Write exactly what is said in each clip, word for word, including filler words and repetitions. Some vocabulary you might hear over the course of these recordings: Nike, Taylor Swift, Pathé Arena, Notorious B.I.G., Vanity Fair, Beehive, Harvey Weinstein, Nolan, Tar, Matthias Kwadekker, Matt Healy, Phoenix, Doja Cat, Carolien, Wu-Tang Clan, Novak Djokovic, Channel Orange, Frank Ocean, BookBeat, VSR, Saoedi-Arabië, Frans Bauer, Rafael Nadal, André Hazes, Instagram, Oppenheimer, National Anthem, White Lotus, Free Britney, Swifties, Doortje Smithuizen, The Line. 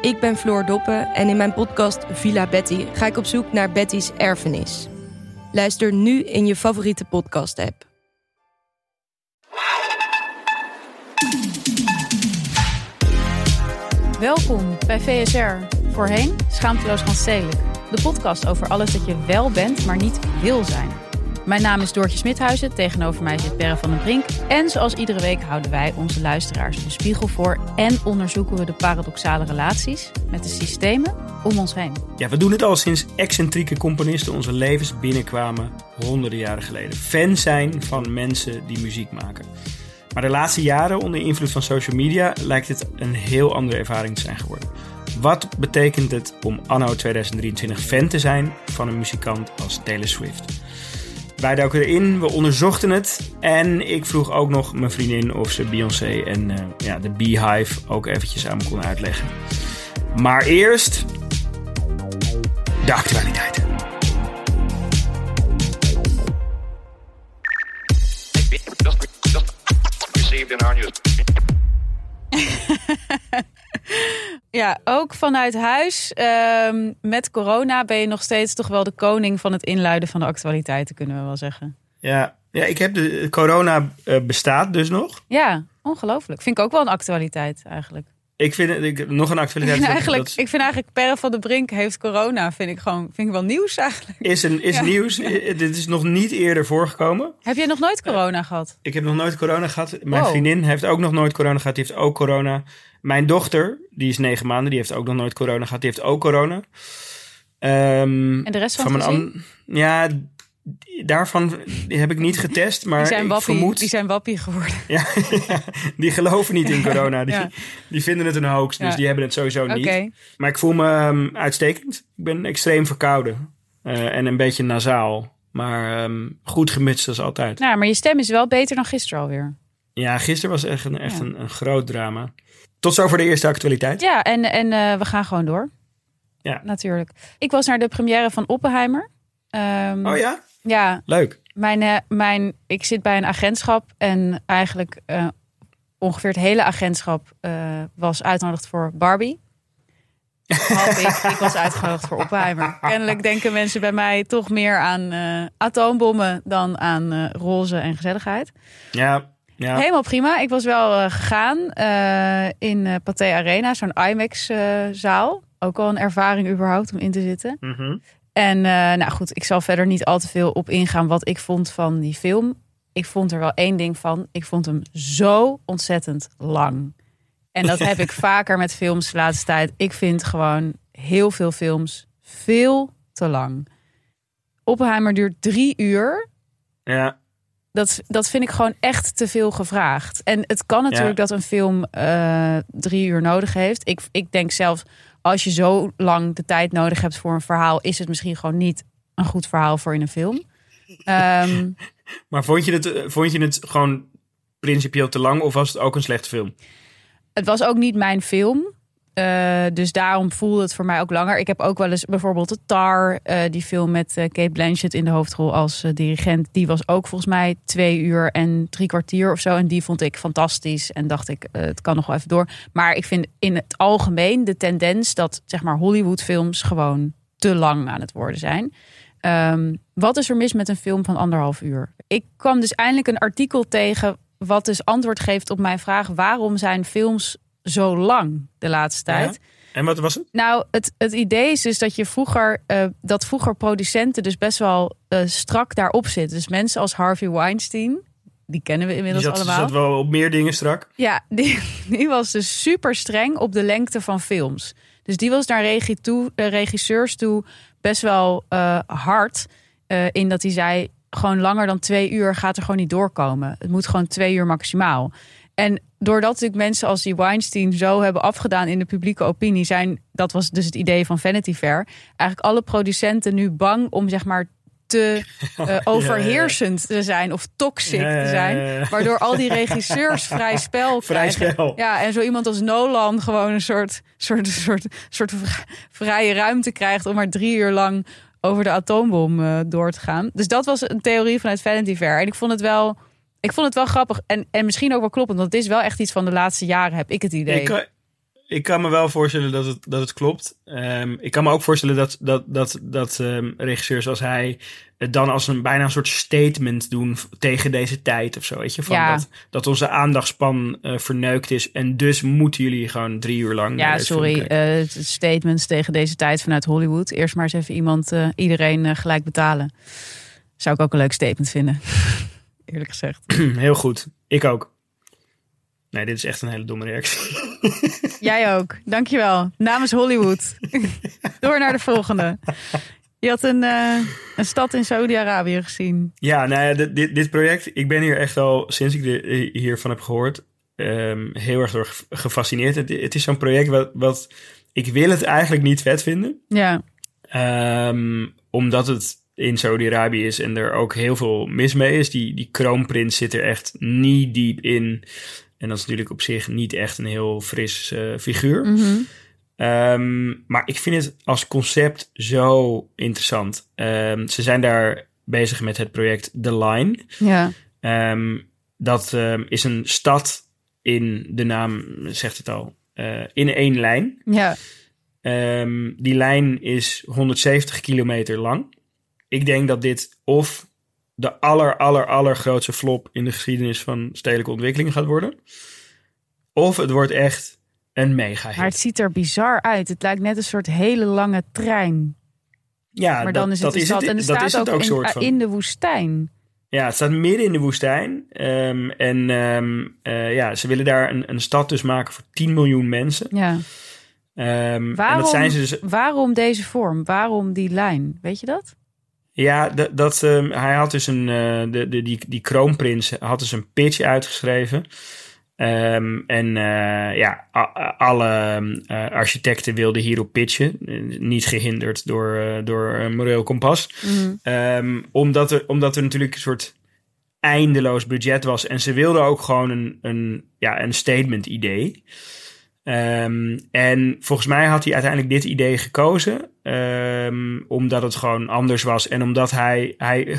Ik ben Floor Doppen en in mijn podcast Villa Betty ga ik op zoek naar Betty's erfenis. Luister nu in je favoriete podcast-app. Welkom bij V S R, voorheen Schaamteloos Randstedelijk. De podcast over alles dat je wel bent, maar niet wil zijn. Mijn naam is Doortje Smithuizen, tegenover mij zit Perre van den Brink. En zoals iedere week houden wij onze luisteraars de spiegel voor... en onderzoeken we de paradoxale relaties met de systemen om ons heen. Ja, we doen het al sinds excentrieke componisten onze levens binnenkwamen honderden jaren geleden. Fan zijn van mensen die muziek maken. Maar de laatste jaren, onder invloed van social media... lijkt het een heel andere ervaring te zijn geworden. Wat betekent het om anno tweeduizend drieëntwintig fan te zijn van een muzikant als Taylor Swift... Wij duiken erin, we onderzochten het en ik vroeg ook nog mijn vriendin of ze Beyoncé en uh, ja, de Beehive ook eventjes aan me kon uitleggen. Maar eerst de actualiteit. Ja, ook vanuit huis. Uh, met corona ben je nog steeds toch wel de koning van het inluiden van de actualiteiten, kunnen we wel zeggen. Ja, ja ik heb de, de corona uh, bestaat dus nog. Ja, ongelooflijk. Vind ik ook wel een actualiteit eigenlijk. Ik vind ik, nog een actualiteit. Ik vind eigenlijk, dat, ik vind eigenlijk Perre van den Brink heeft corona. Vind ik gewoon vind ik wel nieuws eigenlijk. Is, een, is ja. nieuws. Ja. Dit is nog niet eerder voorgekomen. Heb jij nog nooit corona uh, gehad? Ik heb nog nooit corona gehad. Mijn wow. vriendin heeft ook nog nooit corona gehad. Die heeft ook corona. Mijn dochter, die is negen maanden. Die heeft ook nog nooit corona gehad. Die heeft ook corona. Um, en de rest van, van mijn gezin? An- ja, daarvan heb ik niet getest. Maar die zijn ik wappie, vermoed... die zijn wappie geworden. Ja, ja, die geloven niet in corona. Die, ja. die vinden het een hoax. Dus ja. die hebben het sowieso niet. Okay. Maar ik voel me um, uitstekend. Ik ben extreem verkouden. Uh, en een beetje nasaal. Maar um, goed gemutst als altijd. Nou, maar je stem is wel beter dan gisteren alweer. Ja, gisteren was echt een, echt ja. een, een groot drama. Tot zover de eerste actualiteit. Ja, en, en uh, we gaan gewoon door. Ja. Natuurlijk. Ik was naar de première van Oppenheimer. Um, oh ja? Ja. Leuk. Mijn, uh, mijn, ik zit bij een agentschap. En eigenlijk uh, ongeveer het hele agentschap uh, was uitgenodigd voor Barbie. Behalve ik, ik was uitgenodigd voor Oppenheimer. Kennelijk denken mensen bij mij toch meer aan uh, atoombommen... dan aan uh, roze en gezelligheid. Ja. Ja. Helemaal prima. Ik was wel uh, gegaan uh, in uh, Pathé Arena, zo'n IMAX-zaal. Uh, ook al een ervaring überhaupt om in te zitten. Mm-hmm. En uh, nou goed, ik zal verder niet al te veel op ingaan wat ik vond van die film. Ik vond er wel één ding van. Ik vond hem zo ontzettend lang. En dat heb ik vaker met films de laatste tijd. Ik vind gewoon heel veel films veel te lang. Oppenheimer duurt drie uur. Ja. Dat, dat vind ik gewoon echt te veel gevraagd. En het kan natuurlijk ja. dat een film uh, drie uur nodig heeft. Ik, ik denk zelfs, als je zo lang de tijd nodig hebt voor een verhaal... is het misschien gewoon niet een goed verhaal voor in een film. Um, maar vond je, het, vond je het gewoon principieel te lang of was het ook een slechte film? Het was ook niet mijn film. Uh, dus daarom voelde het voor mij ook langer. Ik heb ook wel eens bijvoorbeeld de Tar, uh, die film met uh, Cate Blanchett in de hoofdrol als uh, dirigent. Die was ook volgens mij twee uur en drie kwartier of zo. En die vond ik fantastisch. En dacht ik, uh, het kan nog wel even door. Maar ik vind in het algemeen de tendens dat zeg maar Hollywoodfilms gewoon te lang aan het worden zijn. Um, wat is er mis met een film van anderhalf uur? Ik kwam dus eindelijk een artikel tegen wat dus antwoord geeft op mijn vraag waarom zijn films zo lang de laatste tijd. Ja. En wat was het? Nou, het, het idee is dus dat je vroeger uh, dat vroeger producenten dus best wel uh, strak daarop zitten. Dus mensen als Harvey Weinstein, die kennen we inmiddels die zat, allemaal. Die zat wel op meer dingen strak. Ja, die, die was dus super streng op de lengte van films. Dus die was naar regi toe, uh, regisseurs toe best wel uh, hard uh, in dat hij zei, gewoon langer dan twee uur gaat er gewoon niet doorkomen. Het moet gewoon twee uur maximaal. En doordat natuurlijk mensen als die Weinstein zo hebben afgedaan in de publieke opinie zijn, dat was dus het idee van Vanity Fair, eigenlijk alle producenten nu bang om zeg maar te uh, overheersend ja, ja, ja. te zijn of toxic ja, ja, ja. te zijn, waardoor al die regisseurs vrij spel vrij krijgen. Spel. Ja, en zo iemand als Nolan gewoon een soort, soort, soort, soort vrije ruimte krijgt om maar drie uur lang over de atoombom uh, door te gaan. Dus dat was een theorie vanuit Vanity Fair. En ik vond het wel, ik vond het wel grappig en, en misschien ook wel kloppend, want het is wel echt iets van de laatste jaren, heb ik het idee. Ik kan, ik kan me wel voorstellen dat het, dat het klopt. Um, ik kan me ook voorstellen dat, dat, dat, dat um, regisseurs als hij het dan als een bijna een soort statement doen tegen deze tijd of zo. Weet je? Van ja. dat, dat onze aandachtspan uh, verneukt is en dus moeten jullie gewoon drie uur lang. Ja, sorry. Uh, statements tegen deze tijd vanuit Hollywood. Eerst maar eens even iemand, uh, iedereen uh, gelijk betalen. Zou ik ook een leuk statement vinden. Eerlijk gezegd. Heel goed. Ik ook. Nee, dit is echt een hele domme reactie. Jij ook. Dankjewel. Namens Hollywood. Door naar de volgende. Je had een, uh, een stad in Saudi-Arabië gezien. Ja, nou ja, dit, dit project. Ik ben hier echt al, sinds ik de, hiervan heb gehoord, um, heel erg door gefascineerd. Het, het is zo'n project wat, wat... Ik wil het eigenlijk niet vet vinden. Ja. Um, omdat het in Saudi-Arabië is en er ook heel veel mis mee is. Die, die kroonprins zit er echt niet diep in. En dat is natuurlijk op zich niet echt een heel fris uh, figuur. Mm-hmm. Um, maar ik vind het als concept zo interessant. Um, ze zijn daar bezig met het project The Line. Ja. Um, dat um, is een stad in, de naam zegt het al, uh, in één lijn. Ja. Um, die lijn is honderdzeventig kilometer lang. Ik denk dat dit of de aller, aller, aller grootste flop in de geschiedenis van stedelijke ontwikkeling gaat worden. Of het wordt echt een mega hit. Maar het ziet er bizar uit. Het lijkt net een soort hele lange trein. Ja, maar dat, dan is het dat is het, en dat staat is het ook, ook in, soort van. In de woestijn. Ja, het staat midden in de woestijn. Um, en um, uh, ja, ze willen daar een, een stad dus maken voor tien miljoen mensen. Ja. Um, waarom, en dat zijn ze dus... waarom deze vorm? Waarom die lijn? Weet je dat? Ja, dat, dat, um, hij had dus een. Uh, de, de, die, die kroonprins had dus een pitch uitgeschreven. Um, en uh, ja, a, alle uh, architecten wilden hierop pitchen. Uh, niet gehinderd door, uh, door een moreel kompas. Mm-hmm. Um, omdat, er, omdat er natuurlijk een soort eindeloos budget was. En ze wilden ook gewoon een, een, ja, een statement idee. Um, en volgens mij had hij uiteindelijk dit idee gekozen. Um, omdat het gewoon anders was. En omdat hij... hij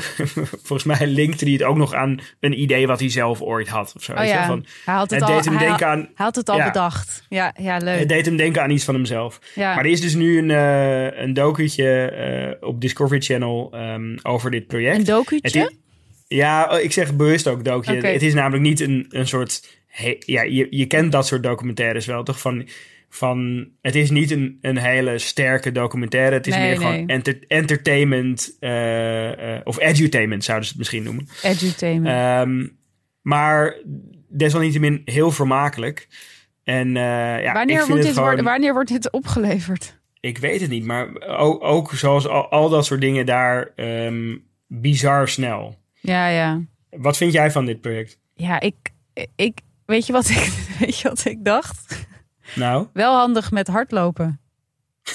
volgens mij linkte hij het ook nog aan een idee wat hij zelf ooit had. Of zo, oh ja, van, hij had het, het al, deed hem hij denken had, aan, hij had het al ja, bedacht. Ja, ja, leuk. Het deed hem denken aan iets van hemzelf. Ja. Maar er is dus nu een, uh, een docu'tje uh, op Discovery Channel um, over dit project. Een docu'tje? Ja, ik zeg bewust ook docu'tje. Okay. Het is namelijk niet een, een soort... He, ja, je, je kent dat soort documentaires wel, toch? Van, van, het is niet een, een hele sterke documentaire. Het is nee, meer nee. gewoon enter, entertainment uh, uh, of edutainment zouden ze het misschien noemen. Edutainment. Um, maar desalniettemin heel vermakelijk. En, uh, ja, wanneer, moet dit gewoon, worden, wanneer wordt dit opgeleverd? Ik weet het niet, maar ook, ook zoals al, al dat soort dingen daar um, bizar snel. Ja, ja. Wat vind jij van dit project? Ja, ik... ik Weet je wat ik, weet je wat ik dacht? Nou? Wel handig met hardlopen.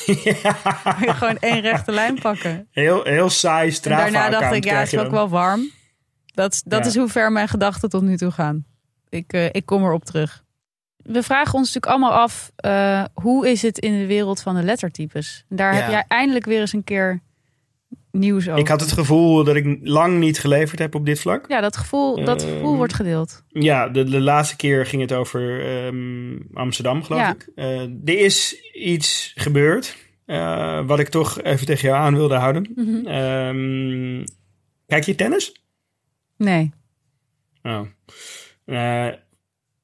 Ja. Gewoon één rechte lijn pakken. Heel, heel saai Strava-account. Daarna dacht ik, ja, het is ook wel warm. Dat, dat ja. is hoe ver mijn gedachten tot nu toe gaan. Ik, uh, ik kom erop terug. We vragen ons natuurlijk allemaal af... Uh, hoe is het in de wereld van de lettertypes? Daar ja. heb jij eindelijk weer eens een keer... nieuws over. Ik had het gevoel dat ik lang niet geleverd heb op dit vlak. Ja, dat gevoel, dat gevoel uh, wordt gedeeld. Ja, de, de laatste keer ging het over um, Amsterdam, geloof ja. ik. Uh, er is iets gebeurd, uh, wat ik toch even tegen jou aan wilde houden. Mm-hmm. Um, kijk je tennis? Nee. Oh. Uh,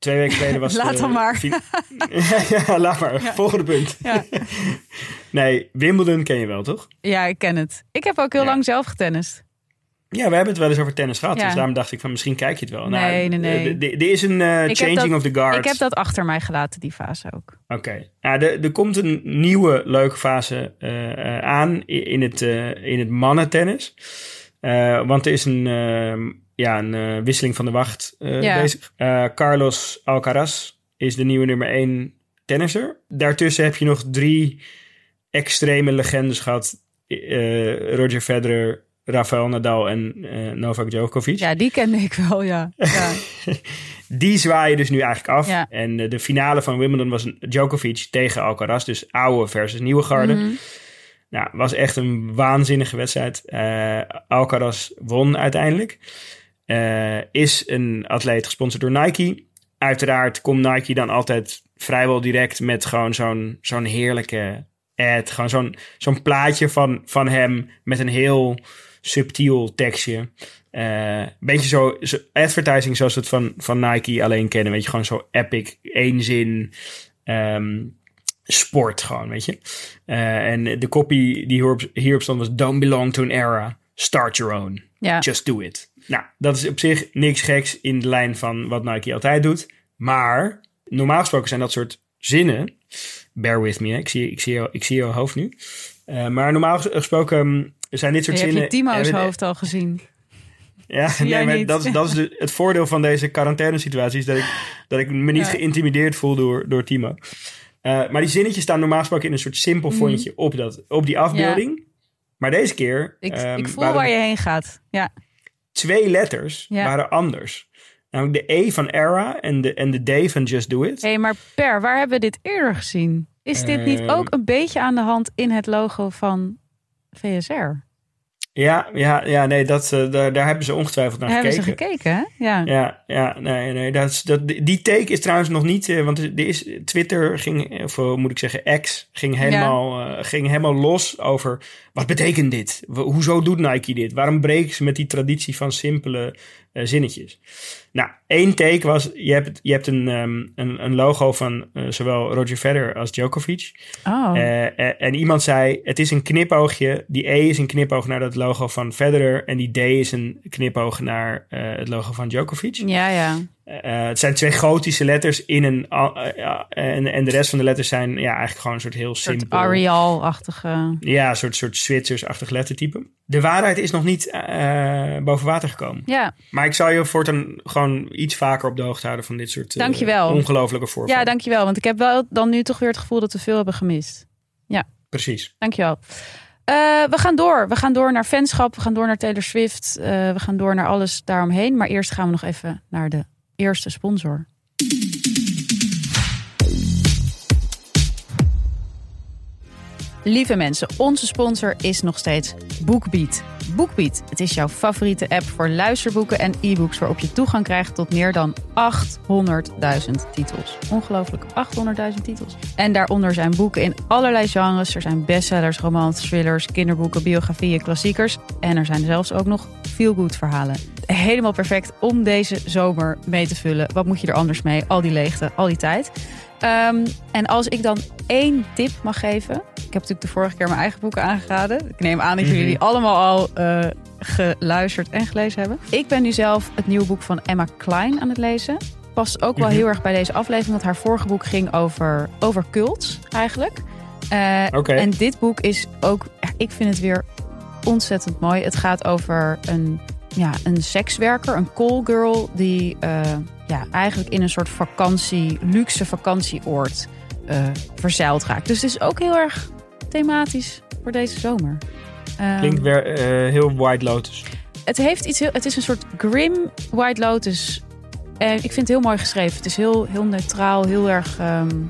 Twee weken geleden was... Laat de, dan maar. Fi- ja, laat maar. Ja. Volgende punt. Ja. Nee, Wimbledon ken je wel, toch? Ja, ik ken het. Ik heb ook heel ja. lang zelf getennist. Ja, we hebben het wel eens over tennis gehad. Ja. Dus daarom dacht ik van, misschien kijk je het wel. Nee, nou, nee, nee. Er is een uh, changing dat, of the guard. Ik heb dat achter mij gelaten, die fase ook. Oké. Okay. Nou, er, er komt een nieuwe leuke fase uh, aan in het, uh, in het mannentennis. Uh, want er is een... Uh, Ja, een uh, wisseling van de wacht uh, ja. bezig. Uh, Carlos Alcaraz is de nieuwe nummer één tennisser. Daartussen heb je nog drie extreme legendes gehad. Uh, Roger Federer, Rafael Nadal en uh, Novak Djokovic. Ja, die kende ik wel, ja. ja. Die zwaaien dus nu eigenlijk af. Ja. En uh, de finale van Wimbledon was Djokovic tegen Alcaraz. Dus oude versus nieuwe garde. Mm-hmm. Nou, was echt een waanzinnige wedstrijd. Uh, Alcaraz won uiteindelijk. Uh, is een atleet gesponsord door Nike. Uiteraard komt Nike dan altijd vrijwel direct met gewoon zo'n, zo'n heerlijke ad. Gewoon zo'n, zo'n plaatje van, van hem met een heel subtiel tekstje. Een uh, beetje zo, zo advertising zoals we het van, van Nike alleen kennen. Weet je, gewoon zo epic, één zin... Um, sport gewoon, weet je. Uh, en de kopie die hierop, hierop stond was... Don't belong to an era. Start your own. Ja. Just do it. Nou, dat is op zich niks geks in de lijn van wat Nike altijd doet. Maar normaal gesproken zijn dat soort zinnen... Bear with me, hè. Ik zie, ik zie, jou, ik zie jouw hoofd nu. Uh, maar normaal gesproken zijn dit soort je zinnen... Heb je Timo's en, hoofd al gezien? Ja, nee, maar dat, dat is de, het voordeel van deze quarantainesituatie... is dat ik, dat ik me niet ja. geïntimideerd voel door, door Timo... Uh, maar die zinnetjes staan normaal gesproken in een soort simpel fontje mm. op, dat, op die afbeelding. Ja. Maar deze keer... Ik, um, ik voel waar je heen gaat. Ja. Twee letters ja. waren anders. Namelijk de E van era en de, en de D van just do it. Hé, hey, maar Per, waar hebben we dit eerder gezien? Is dit um, niet ook een beetje aan de hand in het logo van V S R? Ja, ja, ja nee, dat, uh, daar, daar hebben ze ongetwijfeld naar hebben gekeken. Hebben ze gekeken, hè? Ja, ja, ja nee, nee. Dat is, dat, die take is trouwens nog niet... Uh, want er is, Twitter ging, of uh, moet ik zeggen, X... Ging helemaal, ja. uh, ging helemaal los over... Wat betekent dit? Hoezo doet Nike dit? Waarom breken ze met die traditie van simpele uh, zinnetjes? Nou, één take was... Je hebt, je hebt een, um, een, een logo van uh, zowel Roger Federer als Djokovic. Oh. Uh, uh, en iemand zei... Het is een knipoogje. Die E is een knipoog naar dat logo van Federer. En die D is een knipoog naar uh, het logo van Djokovic. Ja, ja. Uh, het zijn twee gotische letters in een... Uh, uh, en, en de rest van de letters zijn ja, eigenlijk gewoon een soort heel simpel... Een soort Arial-achtige... Ja, een soort, soort Zwitsers-achtig lettertype. De waarheid is nog niet uh, boven water gekomen. Ja. Maar ik zou je voortaan gewoon iets vaker op de hoogte houden... van dit soort uh, ongelofelijke voorvallen. Ja, dankjewel. Want ik heb wel dan nu toch weer het gevoel dat we veel hebben gemist. Ja. Precies. Dankjewel. Uh, we gaan door. We gaan door naar fanschap. We gaan door naar Taylor Swift. Uh, we gaan door naar alles daaromheen. Maar eerst gaan we nog even naar de... eerste sponsor. Lieve mensen, onze sponsor is nog steeds BookBeat. BookBeat, het is jouw favoriete app voor luisterboeken en e-books... waarop je toegang krijgt tot meer dan achthonderdduizend titels. Ongelooflijk, achthonderdduizend titels. En daaronder zijn boeken in allerlei genres. Er zijn bestsellers, romans, thrillers, kinderboeken, biografieën, klassiekers. En er zijn zelfs ook nog feel-good verhalen. Helemaal perfect om deze zomer mee te vullen. Wat moet je er anders mee? Al die leegte, al die tijd... Um, en als ik dan één tip mag geven... Ik heb natuurlijk de vorige keer mijn eigen boeken aangeraden. Ik neem aan dat jullie die allemaal al uh, geluisterd en gelezen hebben. Ik ben nu zelf het nieuwe boek van Emma Klein aan het lezen. Past ook wel heel erg bij deze aflevering... want haar vorige boek ging over, over cults eigenlijk. Uh, okay. En dit boek is ook... Ik vind het weer ontzettend mooi. Het gaat over een, ja, een sekswerker, een callgirl... die... Uh, Ja, eigenlijk in een soort vakantie, luxe vakantieoord uh, verzeild raakt. Dus het is ook heel erg thematisch voor deze zomer. Um, Klinkt weer uh, heel White Lotus. Het, heeft iets heel, het is een soort grim White Lotus. Uh, ik vind het heel mooi geschreven. Het is heel, heel neutraal, heel erg um,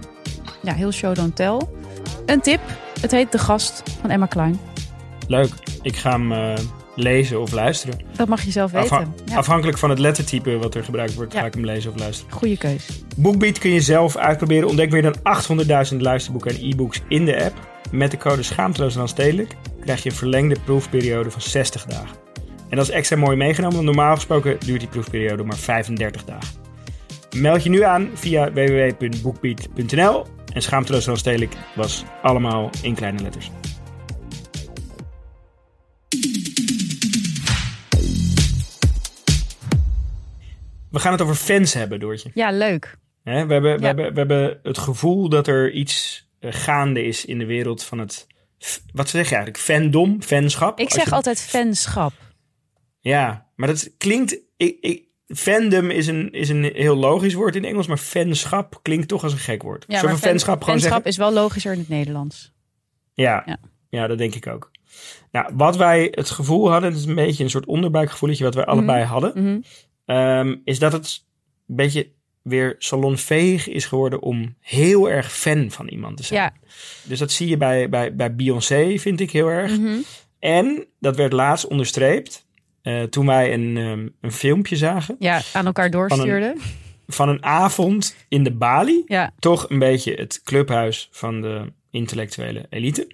ja, heel show don't tell. Een tip, het heet De Gast van Emma Klein. Leuk, ik ga hem... Uh... lezen of luisteren. Dat mag je zelf weten. Afhan- ja. Afhankelijk van het lettertype wat er gebruikt wordt... Ja. ga ik hem lezen of luisteren. Goeie keus. BookBeat kun je zelf uitproberen. Ontdek meer dan achthonderdduizend luisterboeken en e-books in de app. Met de code Schaamteloos Randstedelijk... krijg je een verlengde proefperiode van zestig dagen. En dat is extra mooi meegenomen... want normaal gesproken duurt die proefperiode maar vijfendertig dagen. Meld je nu aan via w w w punt bookbeat punt n l. En Schaamteloos Randstedelijk was allemaal in kleine letters. We gaan het over fans hebben, Doortje. Ja, leuk. He, we, hebben, we, ja. Hebben, we hebben het gevoel dat er iets uh, gaande is in de wereld van het... F, wat zeg je eigenlijk? Fandom? Fanschap? Ik zeg je... altijd fanschap. Ja, maar dat klinkt... Ik, ik, fandom is een, is een heel logisch woord in Engels, maar fanschap klinkt toch als een gek woord. Ja, maar fanschap, fanschap is wel logischer in het Nederlands. Ja, ja. ja dat denk ik ook. Nou, wat wij het gevoel hadden, het is een beetje een soort onderbuikgevoeletje wat wij mm-hmm. allebei hadden... Mm-hmm. Um, is dat het een beetje weer salonveeg is geworden om heel erg fan van iemand te zijn. Ja. Dus dat zie je bij, bij, bij Beyoncé, vind ik heel erg. Mm-hmm. En dat werd laatst onderstreept uh, toen wij een, um, een filmpje zagen. Ja, aan elkaar doorstuurden. Van een, van een avond in de Bali. Ja. Toch een beetje het clubhuis van de intellectuele elite.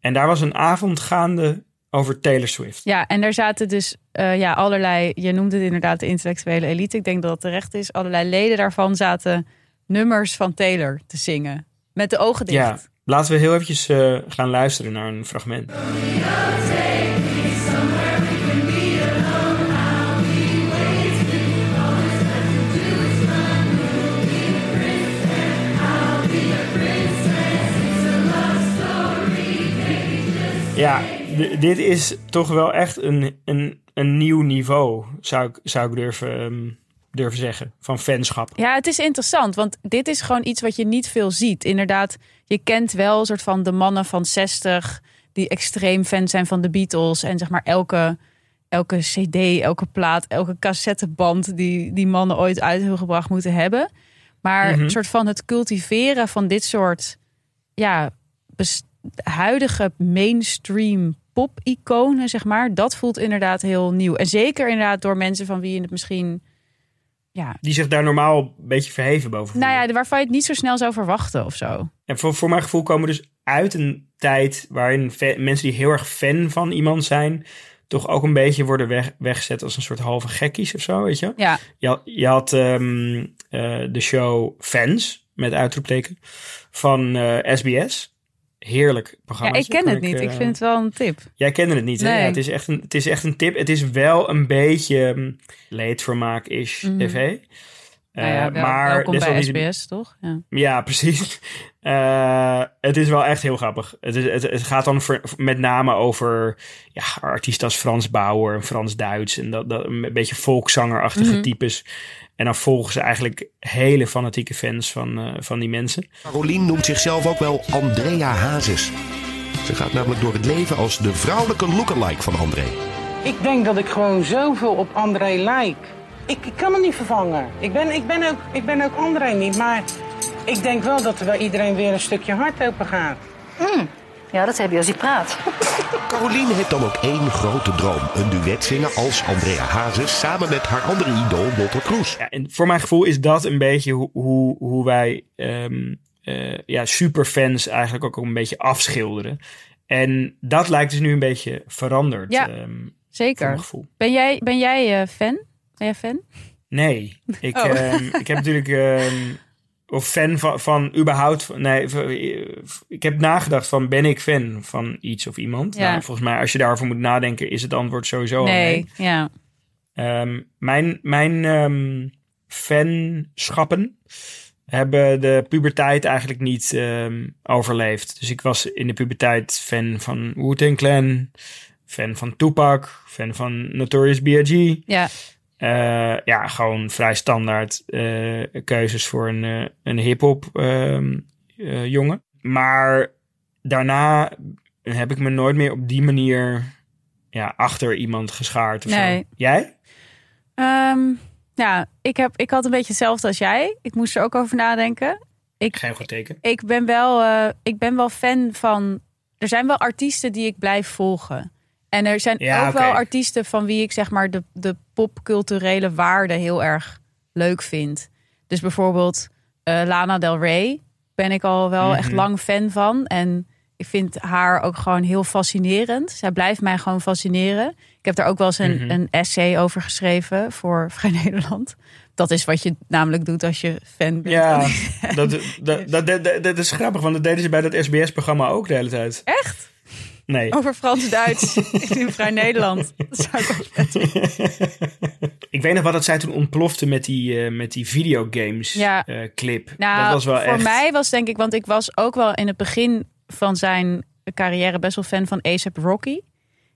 En daar was een avond gaande... over Taylor Swift. Ja, en daar zaten dus uh, ja, allerlei... Je noemde het inderdaad de intellectuele elite. Ik denk dat dat terecht is. Allerlei leden daarvan zaten nummers van Taylor te zingen. Met de ogen dicht. Ja, laten we heel eventjes uh, gaan luisteren naar een fragment. Ja... D- dit is toch wel echt een, een, een nieuw niveau, zou ik, zou ik durven, um, durven zeggen, van fanschap. Ja, het is interessant, want dit is gewoon iets wat je niet veel ziet. Inderdaad, je kent wel een soort van de mannen van zestig die extreem fan zijn van de Beatles. En zeg maar elke, elke cd, elke plaat, elke cassetteband die die mannen ooit uit hebben gebracht moeten hebben. Maar mm-hmm. een soort van het cultiveren van dit soort... ja. Best- De huidige mainstream pop-iconen, zeg maar, dat voelt inderdaad heel nieuw. En zeker inderdaad door mensen van wie je het misschien... Ja. Die zich daar normaal een beetje verheven boven. Nou ja, waarvan je het niet zo snel zou verwachten of zo. En voor, voor mijn gevoel komen we dus uit een tijd waarin fa- mensen die heel erg fan van iemand zijn... toch ook een beetje worden weg, weggezet als een soort halve gekkies of zo, weet je? Ja. Je, je had um, uh, de show Fans, met uitroepteken, van uh, S B S... Heerlijk programma. Ja, ik ken het ik, niet. Uh, ik vind het wel een tip. Jij kende het niet, hè? Nee. Ja, het, is echt een, het is echt een tip. Het is wel een beetje um, leedvermaak-ish mm-hmm. tv. Uh, nou ja, wel, maar welkom bij S B S, niet... toch? Ja, ja precies. Uh, het is wel echt heel grappig. Het, is, het, het gaat dan voor, met name over ja, artiesten als Frans Bauer en Frans Duits. En dat, dat een beetje volkszanger-achtige mm-hmm. types. En dan volgen ze eigenlijk hele fanatieke fans van, uh, van die mensen. Carolien noemt zichzelf ook wel André Hazes. Ze gaat namelijk door het leven als de vrouwelijke lookalike van André. Ik denk dat ik gewoon zoveel op André lijk. Ik, ik kan me niet vervangen. Ik ben, ik, ben ook, ik ben ook André niet, maar ik denk wel dat er wel iedereen weer een stukje hart open gaat. Mm. Ja, dat heb je als je praat. Carolien heeft dan ook één grote droom. Een duet zingen als Andrea Hazes samen met haar andere idool Walter Kroes. Ja, en voor mijn gevoel is dat een beetje hoe, hoe, hoe wij um, uh, ja, superfans eigenlijk ook een beetje afschilderen. En dat lijkt dus nu een beetje veranderd. Ja, um, zeker. Ben jij, ben jij uh, fan? Ben jij fan? Nee. Ik, oh. um, ik heb natuurlijk... Um, Of fan van, van überhaupt... Nee, ik heb nagedacht van... ben ik fan van iets of iemand? Ja. Nou, volgens mij, als je daarover moet nadenken... is het antwoord sowieso nee. nee. Ja. Um, mijn mijn um, fanschappen... hebben de puberteit eigenlijk niet um, overleefd. Dus ik was in de puberteit fan van Wu-Tang Clan... fan van Tupac... fan van Notorious B I G Ja. Uh, ja, gewoon vrij standaard uh, keuzes voor een, uh, een hip-hop uh, uh, jongen. Maar daarna heb ik me nooit meer op die manier ja, achter iemand geschaard. Of nee. Zo. Jij? Um, ja, ik, heb, ik had een beetje hetzelfde als jij. Ik moest er ook over nadenken. Ik, Geen goed teken. Ik, ik, ben wel, uh, ik ben wel fan van... Er zijn wel artiesten die ik blijf volgen. En er zijn ja, ook okay. wel artiesten van wie ik zeg maar de, de popculturele waarde heel erg leuk vind. Dus bijvoorbeeld uh, Lana Del Rey ben ik al wel mm-hmm. echt lang fan van. En ik vind haar ook gewoon heel fascinerend. Zij blijft mij gewoon fascineren. Ik heb daar ook wel eens een, mm-hmm. een essay over geschreven voor Vrij Nederland. Dat is wat je namelijk doet als je fan bent. Ja, dat, dat, dat, dat, dat is grappig, want dat deden ze bij dat S B S-programma ook de hele tijd. Echt? Nee. Over Frans Duits in Vrij Nederland. Dat zou ik ook Ik weet nog wat dat zij toen ontplofte met die, uh, met die videogames ja. uh, clip. Nou, dat was wel voor echt... mij was denk ik, want ik was ook wel in het begin van zijn carrière best wel fan van A$AP Rocky.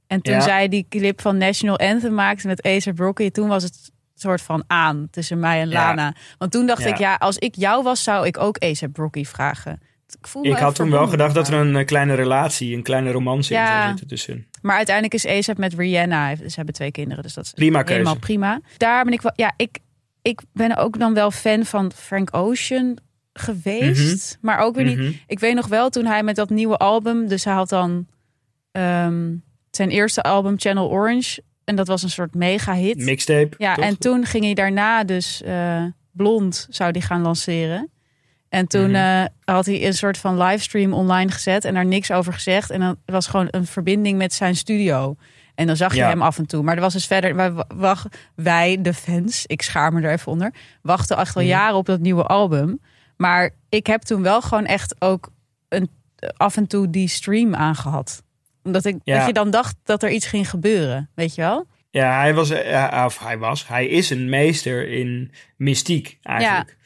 En toen ja. zij die clip van National Anthem maakte met A$AP Rocky, toen was het soort van aan tussen mij en ja. Lana. Want toen dacht ja. ik, ja, als ik jou was, zou ik ook A$AP Rocky vragen. Ik, voel ik had toen wel gedacht dat er een kleine relatie, een kleine romance ja. in zou zitten tussen. Maar uiteindelijk is A$AP met Rihanna. Ze hebben twee kinderen, dus dat is prima helemaal keuze. Prima. Daar ben ik wel. Ja, ik, ik ben ook dan wel fan van Frank Ocean geweest, mm-hmm. maar ook weer mm-hmm. niet. Ik weet nog wel toen hij met dat nieuwe album, dus hij had dan um, zijn eerste album Channel Orange en dat was een soort mega hit. Mixtape. Ja, toch? En toen ging hij daarna dus uh, Blond zou die gaan lanceren. En toen uh, had hij een soort van livestream online gezet en daar niks over gezegd. En dan was gewoon een verbinding met zijn studio. En dan zag je ja. hem af en toe. Maar er was dus verder, wij, wij de fans, ik schaar me er even onder, wachten echt al ja. jaren op dat nieuwe album. Maar ik heb toen wel gewoon echt ook een, af en toe die stream aangehad. Omdat ik, ja. dat je dan dacht dat er iets ging gebeuren, weet je wel? Ja, hij was, of hij was, hij is een meester in mystiek eigenlijk. Ja.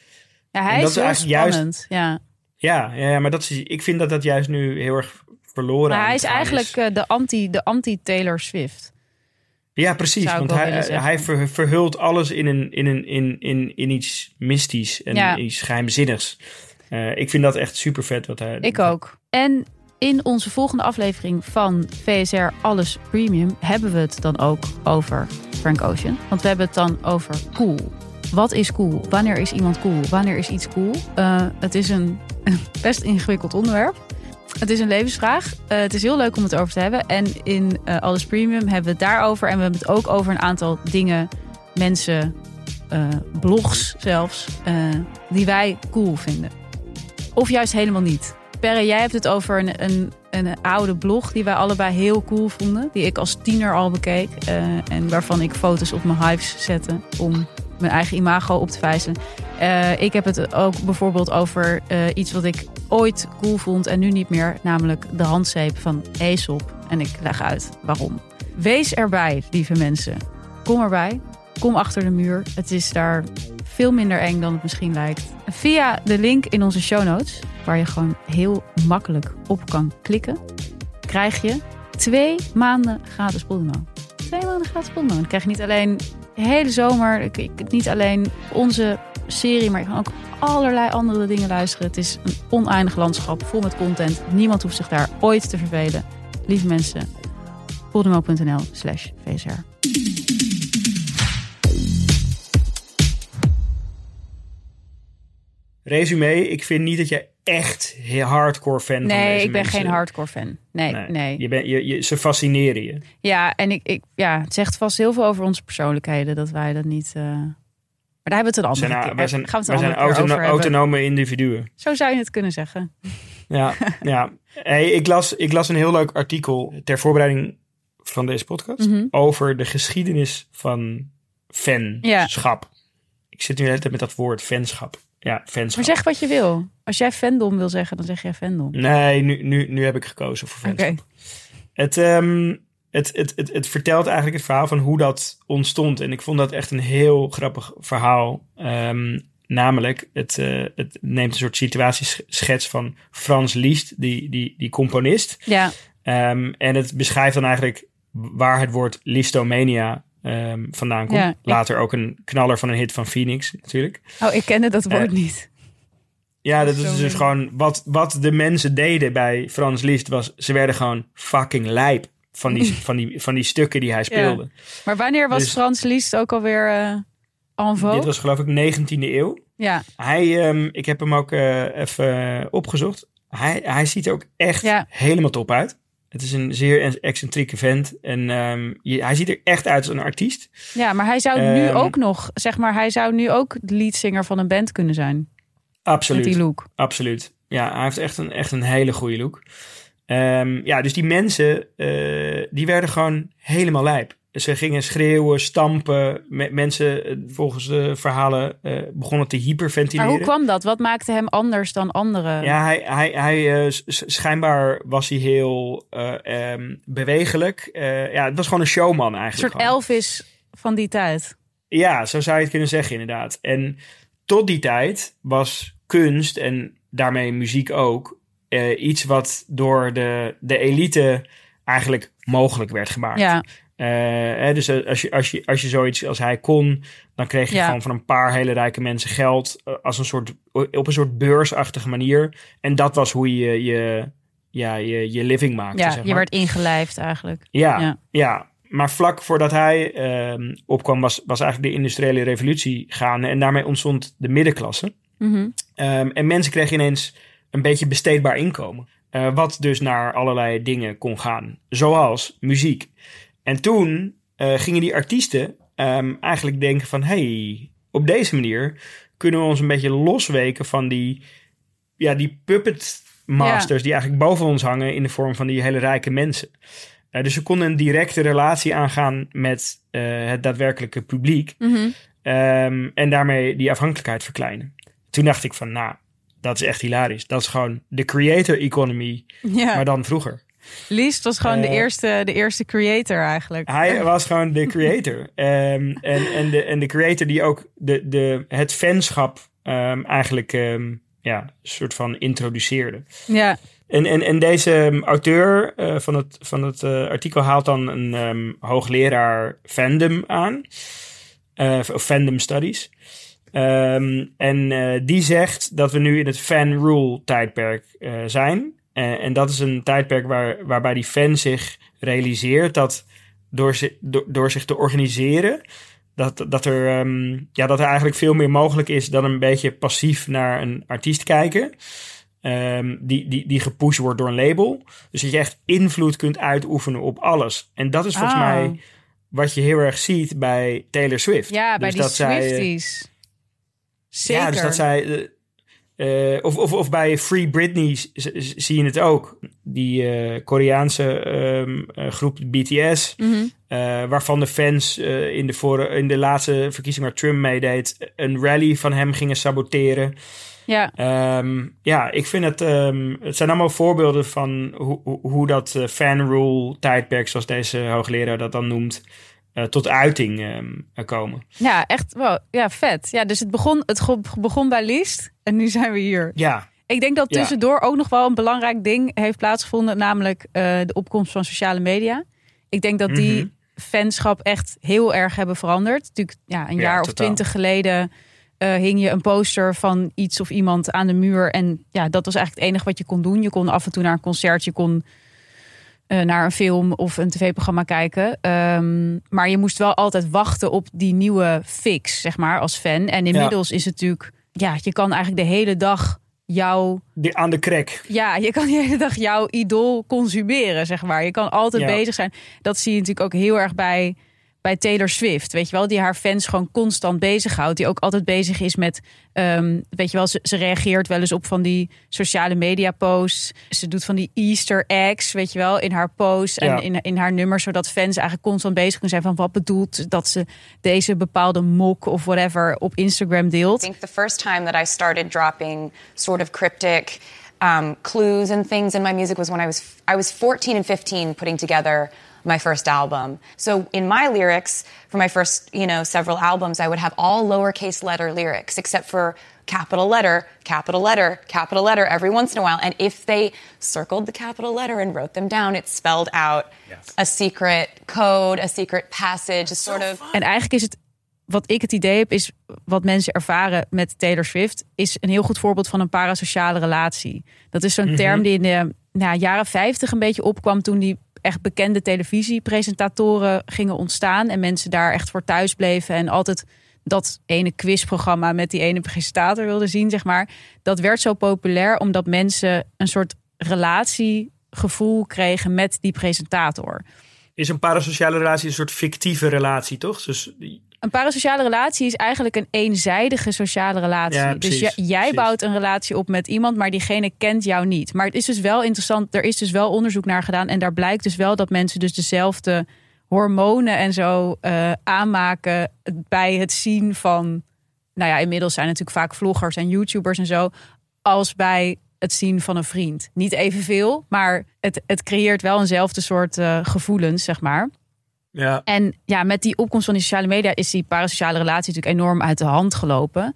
Ja, hij dat is, is heel spannend. Juist, ja. Ja, ja, maar dat is, ik vind dat dat juist nu heel erg verloren maar aan hij is. Hij is eigenlijk de anti, de anti-Taylor Swift. Ja, precies. Want hij, hij ver, verhult alles in, een, in, een, in, in, in iets mystisch en ja. iets geheimzinnigs. Uh, ik vind dat echt super vet. Wat hij, ik dat, ook. En in onze volgende aflevering van V S R Alles Premium hebben we het dan ook over Frank Ocean. Want we hebben het dan over cool. Wat is cool? Wanneer is iemand cool? Wanneer is iets cool? Uh, het is een best ingewikkeld onderwerp. Het is een levensvraag. Uh, het is heel leuk om het over te hebben. En in uh, Alles Premium hebben we het daarover. En we hebben het ook over een aantal dingen, mensen, uh, blogs zelfs, uh, die wij cool vinden. Of juist helemaal niet. Perre, jij hebt het over een, een, een oude blog die wij allebei heel cool vonden. Die ik als tiener al bekeek. Uh, en waarvan ik foto's op mijn hives zette om mijn eigen imago op te vijzen. Uh, ik heb het ook bijvoorbeeld over uh, iets wat ik ooit cool vond en nu niet meer, namelijk de handzeep van A$AP. En ik leg uit waarom. Wees erbij, lieve mensen. Kom erbij. Kom achter de muur. Het is daar veel minder eng dan het misschien lijkt. Via de link in onze show notes, waar je gewoon heel makkelijk op kan klikken, krijg je twee maanden gratis podimo. Twee maanden gratis podimo. Dan krijg je niet alleen de hele zomer, niet alleen onze serie, maar je kan ook allerlei andere dingen luisteren. Het is een oneindig landschap, vol met content. Niemand hoeft zich daar ooit te vervelen. Lieve mensen, podimo.nl slash VSR. Resume, ik vind niet dat jij echt hardcore fan nee, van deze Nee, ik ben mensen. Geen hardcore fan. Nee, nee. nee. Je ben, je, je, ze fascineren je. Ja, en ik, ik, ja, het zegt vast heel veel over onze persoonlijkheden dat wij dat niet... Uh... Maar daar hebben we het een andere keer. Wij zijn, gaan we het wij zijn autono- autonome individuen. Zo zou je het kunnen zeggen. Ja, ja. Hey, ik, las, ik las een heel leuk artikel ter voorbereiding van deze podcast mm-hmm. over de geschiedenis van fanschap. Ja. Ik zit nu de hele tijd met dat woord fanschap. Ja, fanschap. Maar zeg wat je wil. Als jij fandom wil zeggen, dan zeg jij fandom. Nee, nu, nu, nu heb ik gekozen voor fanschap. Okay. Het, um, het, het, het, het vertelt eigenlijk het verhaal van hoe dat ontstond. En ik vond dat echt een heel grappig verhaal. Um, namelijk, het, uh, het neemt een soort situatieschets van Franz Liszt, die, die, die componist. Ja. Um, en het beschrijft dan eigenlijk waar het woord Listomania Um, vandaan komt. Ja, later ik... ook een knaller van een hit van Phoenix, natuurlijk. Oh, ik kende dat woord uh, niet. Ja, dat, dat is dus lief. Gewoon wat, wat de mensen deden bij Frans Liszt was, ze werden gewoon fucking lijp van die, van die, van die stukken die hij speelde. Ja. Maar wanneer was dus, Frans Liszt ook alweer uh, en vogue? Dit was geloof ik negentiende eeuw. Ja. Hij, um, ik heb hem ook uh, even opgezocht. Hij, hij ziet er ook echt ja. helemaal top uit. Het is een zeer excentrieke vent. En um, je, hij ziet er echt uit als een artiest. Ja, maar hij zou um, nu ook nog... Zeg maar, hij zou nu ook de leadzanger van een band kunnen zijn. Absoluut. Met die look. Absoluut. Ja, hij heeft echt een, echt een hele goede look. Um, ja, dus die mensen... Uh, die werden gewoon helemaal lijp. Dus ze gingen schreeuwen, stampen. Met mensen, volgens de verhalen, uh, begonnen te hyperventileren. Maar hoe kwam dat? Wat maakte hem anders dan anderen? Ja, hij, hij, hij uh, schijnbaar was hij heel uh, um, bewegelijk. Uh, ja, het was gewoon een showman eigenlijk. Een soort Elvis van die tijd. Ja, zo zou je het kunnen zeggen inderdaad. En tot die tijd was kunst en daarmee muziek ook uh, iets wat door de, de elite eigenlijk mogelijk werd gemaakt. Ja. Uh, hè, dus als je, als, je, als je zoiets als hij kon, dan kreeg je ja. gewoon van een paar hele rijke mensen geld uh, als een soort, op een soort beursachtige manier. En dat was hoe je je, ja, je, je living maakte. Ja, zeg maar. Je werd ingelijfd eigenlijk. Ja, ja. ja. Maar vlak voordat hij uh, opkwam, was, was eigenlijk de industriële revolutie gaande. En daarmee ontstond de middenklasse. Mm-hmm. Um, en mensen kregen ineens een beetje besteedbaar inkomen. Uh, wat dus naar allerlei dingen kon gaan. Zoals muziek. En toen uh, gingen die artiesten um, eigenlijk denken van... hey, op deze manier kunnen we ons een beetje losweken van die, ja, die puppet masters... Ja. die eigenlijk boven ons hangen in de vorm van die hele rijke mensen. Uh, dus ze konden een directe relatie aangaan met uh, het daadwerkelijke publiek. Mm-hmm. Um, en daarmee die afhankelijkheid verkleinen. Toen dacht ik van, nou, dat is echt hilarisch. Dat is gewoon de creator economy, ja. maar dan vroeger. Liszt was gewoon uh, de, eerste, de eerste creator eigenlijk. Hij was gewoon de creator. um, en, en, de, en de creator die ook de, de, het fanschap um, eigenlijk um, ja, soort van introduceerde. Ja. En, en, en deze auteur uh, van het, van het uh, artikel haalt dan een um, hoogleraar fandom aan. Uh, of fandom studies. Um, en uh, die zegt dat we nu in het fan-rule tijdperk uh, zijn... En, en dat is een tijdperk waar, waarbij die fan zich realiseert dat door, zi, do, door zich te organiseren, dat, dat, er, um, ja, dat er eigenlijk veel meer mogelijk is dan een beetje passief naar een artiest kijken. Um, die, die, die gepusht wordt door een label. Dus dat je echt invloed kunt uitoefenen op alles. En dat is volgens oh. mij wat je heel erg ziet bij Taylor Swift. Ja, dus bij die dat Swifties. Zij, Zeker. Ja, dus dat zij... Uh, of, of, of bij Free Britney z- z- zie je het ook. Die uh, Koreaanse um, uh, groep B T S, mm-hmm. uh, waarvan de fans uh, in, de voor- in de laatste verkiezing waar Trump meedeed, een rally van hem gingen saboteren. Ja, um, ja ik vind het... Um, het zijn allemaal voorbeelden van ho- ho- hoe dat uh, fanrule tijdperk, zoals deze hoogleraar dat dan noemt, Uh, tot uiting um, komen. Ja, echt wow, ja, vet. Ja, dus het begon, het begon bij Liszt en nu zijn we hier. Ja. Ik denk dat tussendoor ja. ook nog wel een belangrijk ding heeft plaatsgevonden, namelijk uh, de opkomst van sociale media. Ik denk dat die mm-hmm. fanschap echt heel erg hebben veranderd. Natuurlijk, ja, een jaar ja, of twintig geleden uh, hing je een poster van iets of iemand aan de muur en ja, dat was eigenlijk het enige wat je kon doen. Je kon af en toe naar een concert, je kon naar een film of een tv-programma kijken. Um, maar je moest wel altijd wachten op die nieuwe fix, zeg maar, als fan. En inmiddels ja. is het natuurlijk... Ja, je kan eigenlijk de hele dag jouw... De, aan de crack. Ja, je kan de hele dag jouw idool consumeren, zeg maar. Je kan altijd ja. bezig zijn. Dat zie je natuurlijk ook heel erg bij, bij Taylor Swift, weet je wel. Die haar fans gewoon constant bezighoudt. Die ook altijd bezig is met... Um, weet je wel, ze, ze reageert wel eens op van die sociale media posts. Ze doet van die Easter eggs, weet je wel, in haar posts en ja. in, in haar nummers, zodat fans eigenlijk constant bezig kunnen zijn van wat bedoelt dat ze deze bepaalde mok of whatever op Instagram deelt. I think the first time that I started dropping sort of cryptic um, clues and things in my music was when I was I was fourteen and fifteen putting together my first album. So in my lyrics for my first, you know, several albums, I would have all lowercase letter lyrics except for capital letter, capital letter, capital letter every once in a while. And if they circled the capital letter and wrote them down, it spelled out yes. a secret code, a secret passage, a sort of... En eigenlijk is het, wat ik het idee heb, is wat mensen ervaren met Taylor Swift, is een heel goed voorbeeld van een parasociale relatie. Dat is zo'n mm-hmm. term die in de nou, jaren vijftig een beetje opkwam toen die echt bekende televisiepresentatoren gingen ontstaan en mensen daar echt voor thuis bleven en altijd dat ene quizprogramma met die ene presentator wilden zien, zeg maar. Dat werd zo populair omdat mensen een soort relatiegevoel kregen met die presentator. Is een parasociale relatie een soort fictieve relatie, toch? Dus... Een parasociale relatie is eigenlijk een eenzijdige sociale relatie. Ja, precies, dus j- jij precies. bouwt een relatie op met iemand, maar diegene kent jou niet. Maar het is dus wel interessant, er is dus wel onderzoek naar gedaan en daar blijkt dus wel dat mensen dus dezelfde hormonen en zo uh, aanmaken bij het zien van... Nou ja, inmiddels zijn natuurlijk vaak vloggers en YouTubers en zo... als bij het zien van een vriend. Niet evenveel, maar het, het creëert wel eenzelfde soort uh, gevoelens, zeg maar. Ja. En ja, met die opkomst van die sociale media... is die parasociale relatie natuurlijk enorm uit de hand gelopen...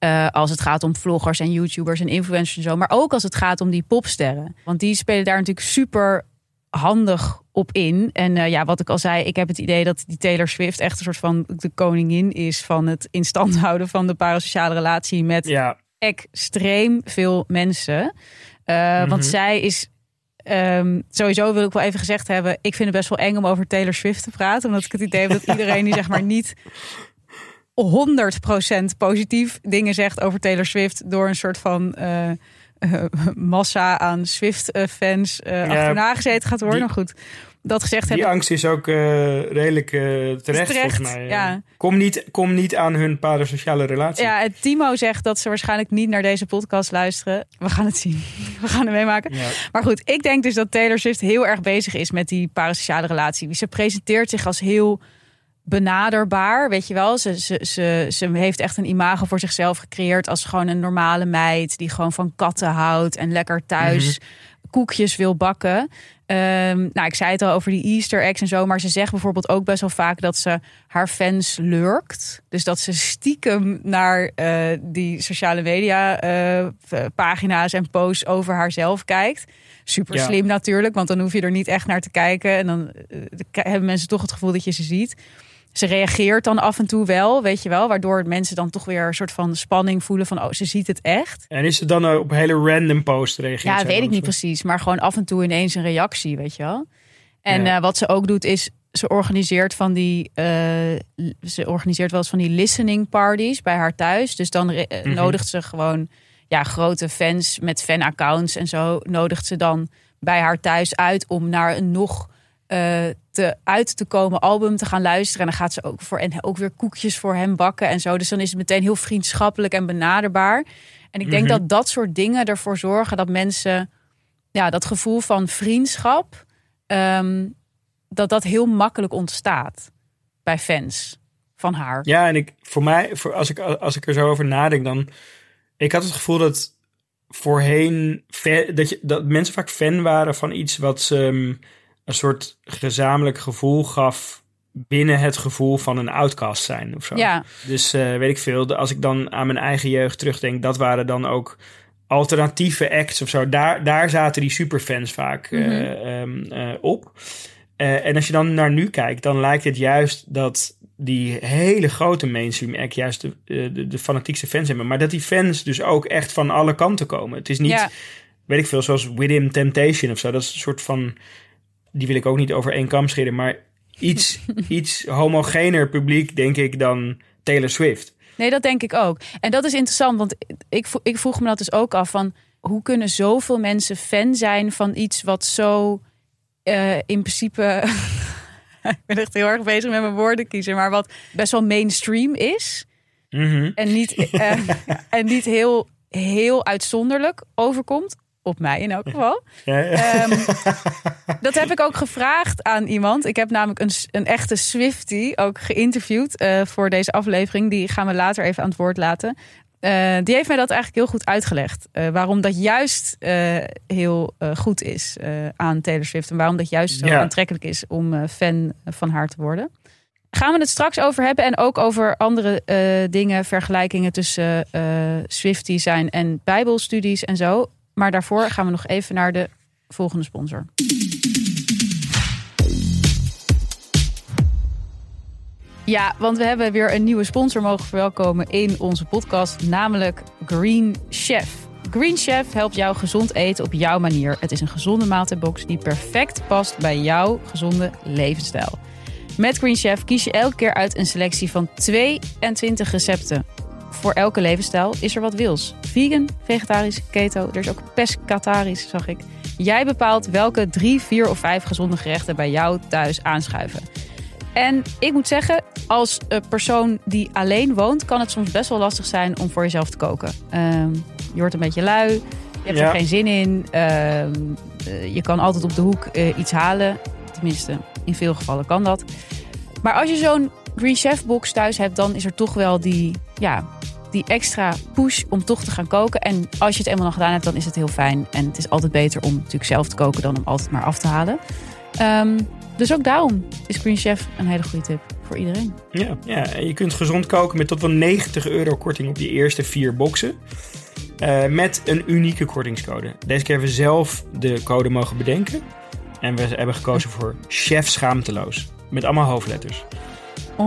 Uh, als het gaat om vloggers en YouTubers en influencers en zo. Maar ook als het gaat om die popsterren. Want die spelen daar natuurlijk super handig op in. En uh, ja, wat ik al zei, ik heb het idee dat die Taylor Swift... echt een soort van de koningin is van het in stand houden... van de parasociale relatie met ja. extreem veel mensen. Uh, mm-hmm. Want zij is... Um, sowieso wil ik wel even gezegd hebben... ik vind het best wel eng om over Taylor Swift te praten. Omdat ik het idee heb dat iedereen die zeg maar niet... honderd procent positief dingen zegt over Taylor Swift... door een soort van uh, uh, massa aan Swift-fans uh, ja, achterna gezeten gaat worden. Die, nou goed, dat gezegd die heb... angst is ook uh, redelijk uh, terecht, terecht, volgens mij. Ja. Kom, niet, kom niet aan hun parasociale relatie. Ja, en Timo zegt dat ze waarschijnlijk niet naar deze podcast luisteren. We gaan het zien. We gaan het meemaken. Ja. Maar goed, ik denk dus dat Taylor Swift heel erg bezig is... met die parasociale relatie. Ze presenteert zich als heel... benaderbaar, weet je wel. Ze, ze, ze, ze heeft echt een imago voor zichzelf gecreëerd... als gewoon een normale meid... die gewoon van katten houdt en lekker thuis mm-hmm. koekjes wil bakken. Um, nou, ik zei het al over die Easter eggs en zo... maar ze zegt bijvoorbeeld ook best wel vaak... dat ze haar fans lurkt. Dus dat ze stiekem naar uh, die sociale media... Uh, pagina's en posts over haarzelf kijkt... Super slim ja. natuurlijk, want dan hoef je er niet echt naar te kijken. En dan uh, hebben mensen toch het gevoel dat je ze ziet. Ze reageert dan af en toe wel, weet je wel. Waardoor mensen dan toch weer een soort van spanning voelen van... oh, ze ziet het echt. En is ze dan op hele random post reageert? Ja, weet ik niet precies. Maar gewoon af en toe ineens een reactie, weet je wel. En ja. uh, wat ze ook doet is... ze organiseert van die uh, ze organiseert wel eens van die listening parties bij haar thuis. Dus dan re- mm-hmm. nodigt ze gewoon... ja, grote fans met fanaccounts en zo nodigt ze dan bij haar thuis uit om naar een nog uh, te uit te komen album te gaan luisteren. En dan gaat ze ook voor en ook weer koekjes voor hem bakken en zo. Dus dan is het meteen heel vriendschappelijk en benaderbaar. En ik denk mm-hmm. dat dat soort dingen ervoor zorgen dat mensen ja dat gevoel van vriendschap um, dat dat heel makkelijk ontstaat bij fans van haar. Ja, en ik voor mij voor als ik als ik er zo over nadenk dan. Ik had het gevoel dat voorheen dat, je, dat mensen vaak fan waren van iets wat ze um, een soort gezamenlijk gevoel gaf binnen het gevoel van een outcast zijn of zo. Ja. Dus uh, weet ik veel, als ik dan aan mijn eigen jeugd terugdenk, dat waren dan ook alternatieve acts of zo. Daar, daar zaten die superfans vaak mm-hmm. uh, um, uh, op. Uh, en als je dan naar nu kijkt, dan lijkt het juist dat die hele grote mainstream act juist de, de, de fanatiekste fans hebben. Maar dat die fans dus ook echt van alle kanten komen. Het is niet, ja. weet ik veel, zoals Within Temptation of zo. Dat is een soort van, die wil ik ook niet over één kam scheren. Maar iets, iets homogener publiek, denk ik, dan Taylor Swift. Nee, dat denk ik ook. En dat is interessant, want ik, ik vroeg me dat dus ook af van... hoe kunnen zoveel mensen fan zijn van iets wat zo uh, in principe... Ik ben echt heel erg bezig met mijn woorden kiezen. Maar wat best wel mainstream is. Mm-hmm. En niet, uh, en niet heel, heel uitzonderlijk overkomt. Op mij in elk geval. Ja, ja. Um, dat heb ik ook gevraagd aan iemand. Ik heb namelijk een, een echte Swiftie ook geïnterviewd uh, voor deze aflevering. Die gaan we later even aan het woord laten. Uh, die heeft mij dat eigenlijk heel goed uitgelegd. Uh, waarom dat juist uh, heel uh, goed is uh, aan Taylor Swift. En waarom dat juist zo ja. aantrekkelijk is om uh, fan van haar te worden. Gaan we het straks over hebben. En ook over andere uh, dingen. Vergelijkingen tussen uh, Swiftie zijn en bijbelstudies en zo. Maar daarvoor gaan we nog even naar de volgende sponsor. Ja, want we hebben weer een nieuwe sponsor mogen verwelkomen in onze podcast, namelijk Green Chef. Green Chef helpt jou gezond eten op jouw manier. Het is een gezonde maaltijdbox die perfect past bij jouw gezonde levensstijl. Met Green Chef kies je elke keer uit een selectie van tweeëntwintig recepten. Voor elke levensstijl is er wat wils. Vegan, vegetarisch, keto, er is ook pescatarisch, zag ik. Jij bepaalt welke drie, vier of vijf gezonde gerechten bij jou thuis aanschuiven. En ik moet zeggen, als persoon die alleen woont... kan het soms best wel lastig zijn om voor jezelf te koken. Um, je wordt een beetje lui, je hebt ja. er geen zin in. Um, je kan altijd op de hoek uh, iets halen. Tenminste, in veel gevallen kan dat. Maar als je zo'n Green Chef box thuis hebt, dan is er toch wel die, ja, die extra push om toch te gaan koken. En als je het eenmaal nog gedaan hebt, dan is het heel fijn. En het is altijd beter om natuurlijk zelf te koken dan om altijd maar af te halen. Um, dus ook daarom is Green Chef een hele goede tip voor iedereen. Ja, ja, je kunt gezond koken met tot wel negentig euro korting op je eerste vier boxen. Uh, met een unieke kortingscode. Deze keer hebben we zelf de code mogen bedenken. En we hebben gekozen voor Chef Schaamteloos. Met allemaal hoofdletters.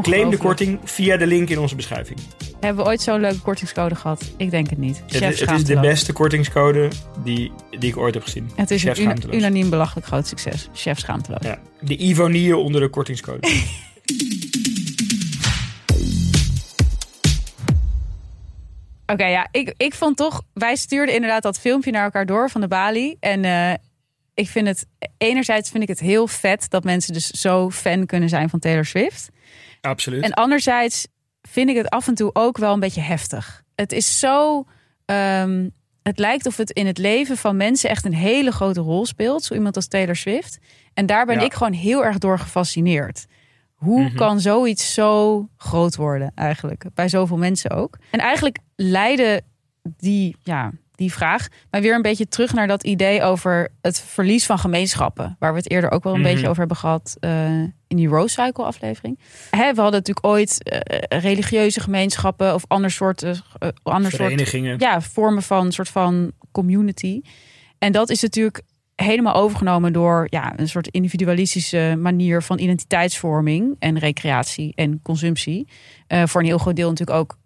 Claim de korting via de link in onze beschrijving. Hebben we ooit zo'n leuke kortingscode gehad? Ik denk het niet. Chef het, het is de beste kortingscode die, die ik ooit heb gezien. Het is Chef een unaniem belachelijk groot succes. Chef Schaamteloos. Ja, de Ivonier onder de kortingscode. Oké, okay, ja, ik, ik vond toch... Wij stuurden inderdaad dat filmpje naar elkaar door van de Bali. En uh, ik vind het... Enerzijds vind ik het heel vet dat mensen dus zo fan kunnen zijn van Taylor Swift. Absoluut. En anderzijds vind ik het af en toe ook wel een beetje heftig. Het is zo... Um, het lijkt of het in het leven van mensen echt een hele grote rol speelt. Zo iemand als Taylor Swift. En daar ben ja. ik gewoon heel erg door gefascineerd. Hoe mm-hmm. kan zoiets zo groot worden eigenlijk? Bij zoveel mensen ook. En eigenlijk leidde die, ja, die vraag mij weer een beetje terug naar dat idee over het verlies van gemeenschappen. Waar we het eerder ook wel een mm-hmm. beetje over hebben gehad uh, in die Rose Cycle aflevering. Hè, we hadden natuurlijk ooit uh, religieuze gemeenschappen of ander soort, uh, ander verenigingen. Soort, ja, vormen van soort van community. En dat is natuurlijk helemaal overgenomen door ja, een soort individualistische manier van identiteitsvorming en recreatie en consumptie. Uh, voor een heel groot deel natuurlijk ook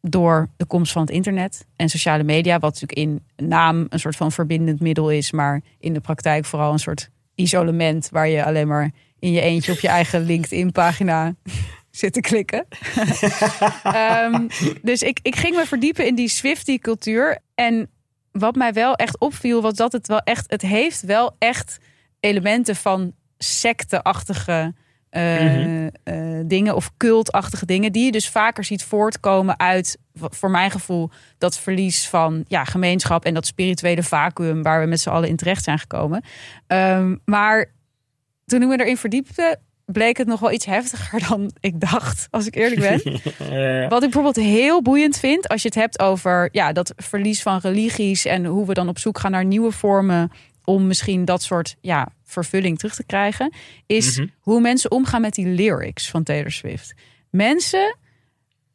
door de komst van het internet en sociale media, wat natuurlijk in naam een soort van verbindend middel is, maar in de praktijk vooral een soort isolement waar je alleen maar in je eentje op je eigen LinkedIn-pagina zit te klikken. um, dus ik, ik ging me verdiepen in die Swiftie-cultuur en wat mij wel echt opviel, was dat het wel echt... Het heeft wel echt elementen van secteachtige uh, mm-hmm. uh, dingen of cultachtige dingen, die je dus vaker ziet voortkomen uit, voor mijn gevoel, dat verlies van ja, gemeenschap en dat spirituele vacuüm waar we met z'n allen in terecht zijn gekomen. Um, maar toen ik me erin verdiepte, bleek het nog wel iets heftiger dan ik dacht, als ik eerlijk ben. Ja. Wat ik bijvoorbeeld heel boeiend vind, als je het hebt over ja, dat verlies van religies en hoe we dan op zoek gaan naar nieuwe vormen om misschien dat soort ja, vervulling terug te krijgen, is mm-hmm. hoe mensen omgaan met die lyrics van Taylor Swift. Mensen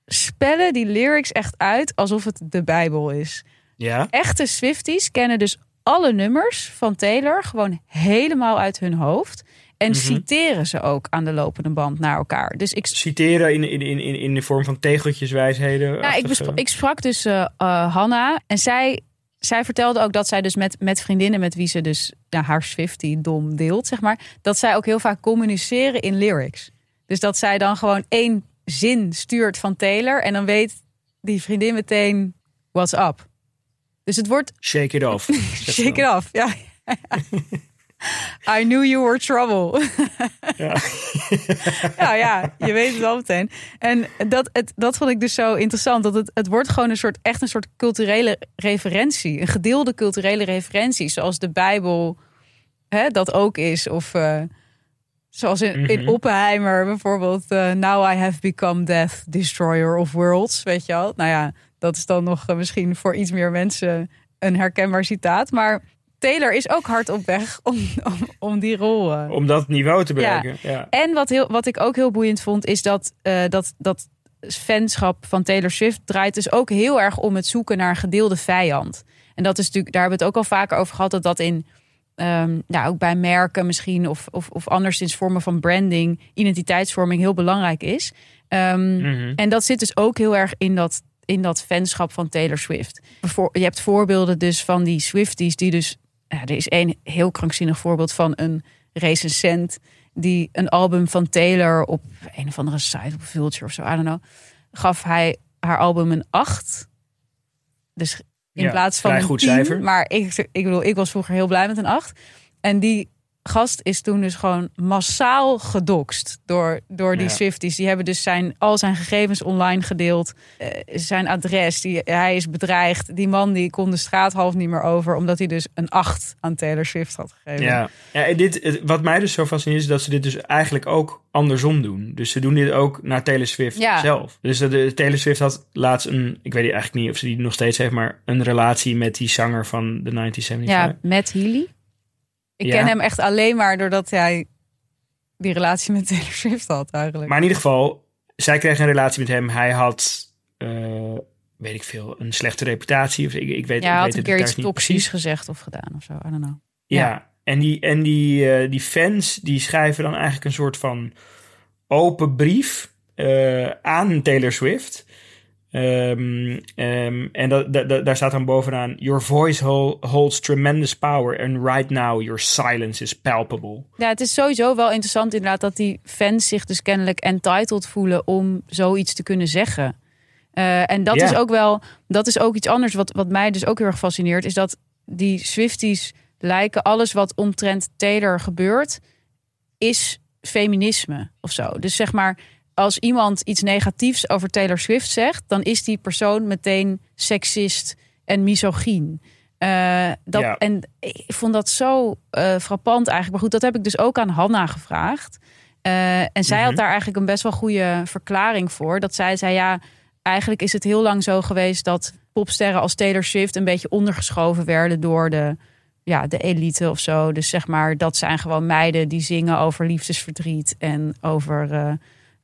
spellen die lyrics echt uit alsof het de Bijbel is. Ja. Echte Swifties kennen dus alle nummers van Taylor gewoon helemaal uit hun hoofd. En mm-hmm. citeren ze ook aan de lopende band naar elkaar. Dus ik... Citeren in, in, in, in de vorm van tegeltjeswijsheden? Ja, ik, bespra- ik sprak dus uh, uh, Hannah. En zij, zij vertelde ook dat zij dus met, met vriendinnen met wie ze dus nou, haar Swiftie-dom deelt, zeg maar, dat zij ook heel vaak communiceren in lyrics. Dus dat zij dan gewoon één zin stuurt van Taylor. En dan weet die vriendin meteen, what's up? Dus het wordt... Shake it off. Shake it off, ja. I knew you were trouble. Ja. Nou ja, je weet het al meteen. En dat, het, dat vond ik dus zo interessant. Dat het, het wordt gewoon een soort, echt een soort culturele referentie. Een gedeelde culturele referentie. Zoals de Bijbel hè, dat ook is. Of uh, zoals in, mm-hmm. in Oppenheimer bijvoorbeeld. Uh, Now I have become death, destroyer of worlds. Weet je al? Nou ja, dat is dan nog uh, misschien voor iets meer mensen een herkenbaar citaat. Maar Taylor is ook hard op weg om, om, om die rol... Om dat niveau te bereiken. Ja. Ja. En wat, heel, wat ik ook heel boeiend vond, is dat, uh, dat dat fanschap van Taylor Swift draait dus ook heel erg om het zoeken naar een gedeelde vijand. En dat is natuurlijk, daar hebben we het ook al vaker over gehad, dat dat in, um, nou, ook bij merken misschien, of, of, of anderszins vormen van branding, identiteitsvorming heel belangrijk is. Um, mm-hmm. En dat zit dus ook heel erg in dat in dat fanschap van Taylor Swift. Je hebt voorbeelden dus van die Swifties die dus... Ja, er is één heel krankzinnig voorbeeld van een recensent die een album van Taylor op een of andere site, op Vulture of zo, I don't know, gaf hij haar album een acht. Dus in ja, plaats van een goed tien, cijfer. Maar ik, ik bedoel, ik was vroeger heel blij met een acht. En die gast is toen dus gewoon massaal gedokst door, door die ja. Swifties. Die hebben dus zijn, al zijn gegevens online gedeeld. Uh, zijn adres, die, hij is bedreigd. Die man die kon de straat half niet meer over... omdat hij dus een acht aan Taylor Swift had gegeven. Ja, ja en dit, wat mij dus zo fascineert is dat ze dit dus eigenlijk ook andersom doen. Dus ze doen dit ook naar Taylor Swift ja. zelf. Dus de, de, Taylor Swift had laatst een... ik weet eigenlijk niet of ze die nog steeds heeft... maar een relatie met die zanger van de negentien zevenenzeventig. Ja, Matt Healy. Ik ja. ken hem echt alleen maar doordat hij die relatie met Taylor Swift had eigenlijk. Maar in ieder geval, zij kreeg een relatie met hem. Hij had, uh, weet ik veel, een slechte reputatie. Of ik, ik weet, ja, hij ik had weet een keer iets toxisch gezegd of gedaan of zo. I don't know. Ja, ja. en, die, en die, uh, die fans die schrijven dan eigenlijk een soort van open brief uh, aan Taylor Swift... Um, um, en da, da, da, daar staat dan bovenaan... Your voice hold, holds tremendous power... and right now your silence is palpable. Ja, het is sowieso wel interessant inderdaad... dat die fans zich dus kennelijk entitled voelen... om zoiets te kunnen zeggen. Uh, en dat yeah. is ook wel... dat is ook iets anders wat, wat mij dus ook heel erg fascineert... is dat die Swifties lijken... alles wat omtrent Taylor gebeurt... is feminisme of zo. Dus zeg maar... als iemand iets negatiefs over Taylor Swift zegt... dan is die persoon meteen seksist en misogyn. Uh, dat, ja. En ik vond dat zo uh, frappant eigenlijk. Maar goed, dat heb ik dus ook aan Hannah gevraagd. Uh, en zij mm-hmm. had daar eigenlijk een best wel goede verklaring voor. Dat zij zei, ja, eigenlijk is het heel lang zo geweest... dat popsterren als Taylor Swift een beetje ondergeschoven werden... door de, ja, de elite of zo. Dus zeg maar, dat zijn gewoon meiden die zingen over liefdesverdriet... en over... Uh,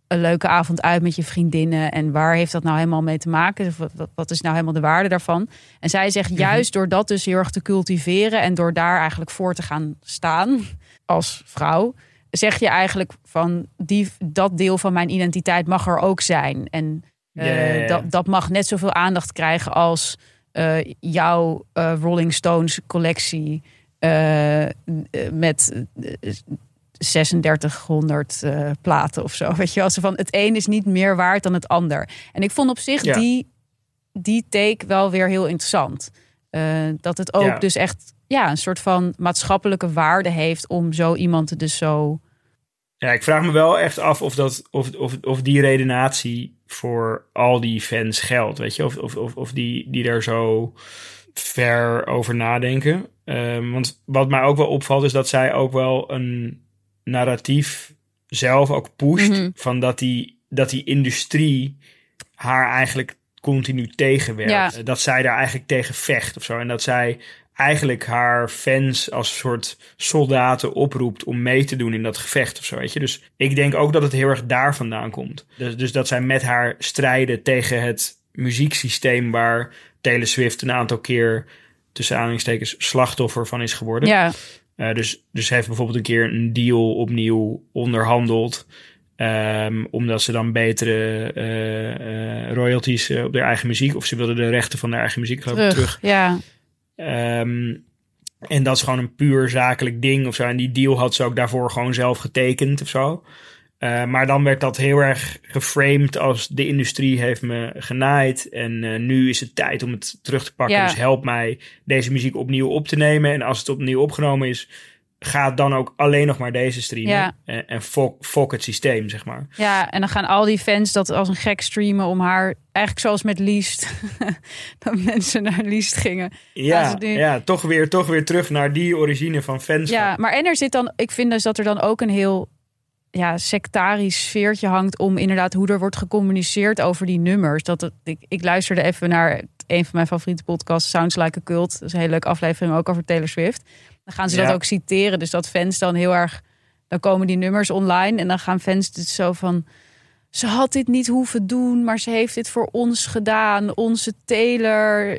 een leuke avond uit met je vriendinnen... en waar heeft dat nou helemaal mee te maken? Wat is nou helemaal de waarde daarvan? En zij zegt juist door dat dus heel erg te cultiveren... en door daar eigenlijk voor te gaan staan als vrouw... zeg je eigenlijk van die, dat deel van mijn identiteit mag er ook zijn. En uh, yeah. dat, dat mag net zoveel aandacht krijgen als uh, jouw uh, Rolling Stones collectie... Uh, met... Uh, drieduizend zeshonderd uh, platen of zo. Weet je wel, van het een is niet meer waard dan het ander. En ik vond op zich ja. die, die take wel weer heel interessant. Uh, dat het ook ja. dus echt ja, een soort van maatschappelijke waarde heeft... om zo iemand te dus zo... Ja, ik vraag me wel echt af of, dat, of, of, of die redenatie voor al die fans geldt. Weet je, of, of, of, of die, die daar zo ver over nadenken. Uh, want wat mij ook wel opvalt is dat zij ook wel een... narratief zelf ook pusht... Mm-hmm. van dat die, dat die industrie haar eigenlijk continu tegenwerkt. Ja. Dat zij daar eigenlijk tegen vecht of zo. En dat zij eigenlijk haar fans als soort soldaten oproept... om mee te doen in dat gevecht of zo, weet je. Dus ik denk ook dat het heel erg daar vandaan komt. Dus, dus dat zij met haar strijden tegen het muzieksysteem... waar Taylor Swift een aantal keer tussen aanhalingstekens slachtoffer van is geworden... Ja. Uh, dus, dus heeft bijvoorbeeld een keer een deal opnieuw onderhandeld... Um, omdat ze dan betere uh, uh, royalties uh, op haar eigen muziek... of ze wilden de rechten van haar eigen muziek geloof ik, terug. Ja. Um, en dat is gewoon een puur zakelijk ding of zo. En die deal had ze ook daarvoor gewoon zelf getekend of zo. Uh, maar dan werd dat heel erg geframed als... de industrie heeft me genaaid... en uh, nu is het tijd om het terug te pakken. Ja. Dus help mij deze muziek opnieuw op te nemen. En als het opnieuw opgenomen is... ga dan ook alleen nog maar deze streamen. Ja. En, en fok, fok het systeem, zeg maar. Ja, en dan gaan al die fans dat als een gek streamen... om haar, eigenlijk zoals met Liszt... dat mensen naar Liszt gingen. Ja, nu... ja toch, weer, toch weer terug naar die origine van fans. Ja, maar en er zit dan... ik vind dus dat er dan ook een heel... ja, sectarisch sfeertje hangt om inderdaad hoe er wordt gecommuniceerd over die nummers. Dat het, ik, ik luisterde even naar een van mijn favoriete podcasts, Sounds Like a Cult. Dat is een hele leuke aflevering, ook over Taylor Swift. Dan gaan ze ja. dat ook citeren. Dus dat fans dan heel erg... dan komen die nummers online en dan gaan fans dus zo van... ze had dit niet hoeven doen, maar ze heeft dit voor ons gedaan. Onze Taylor,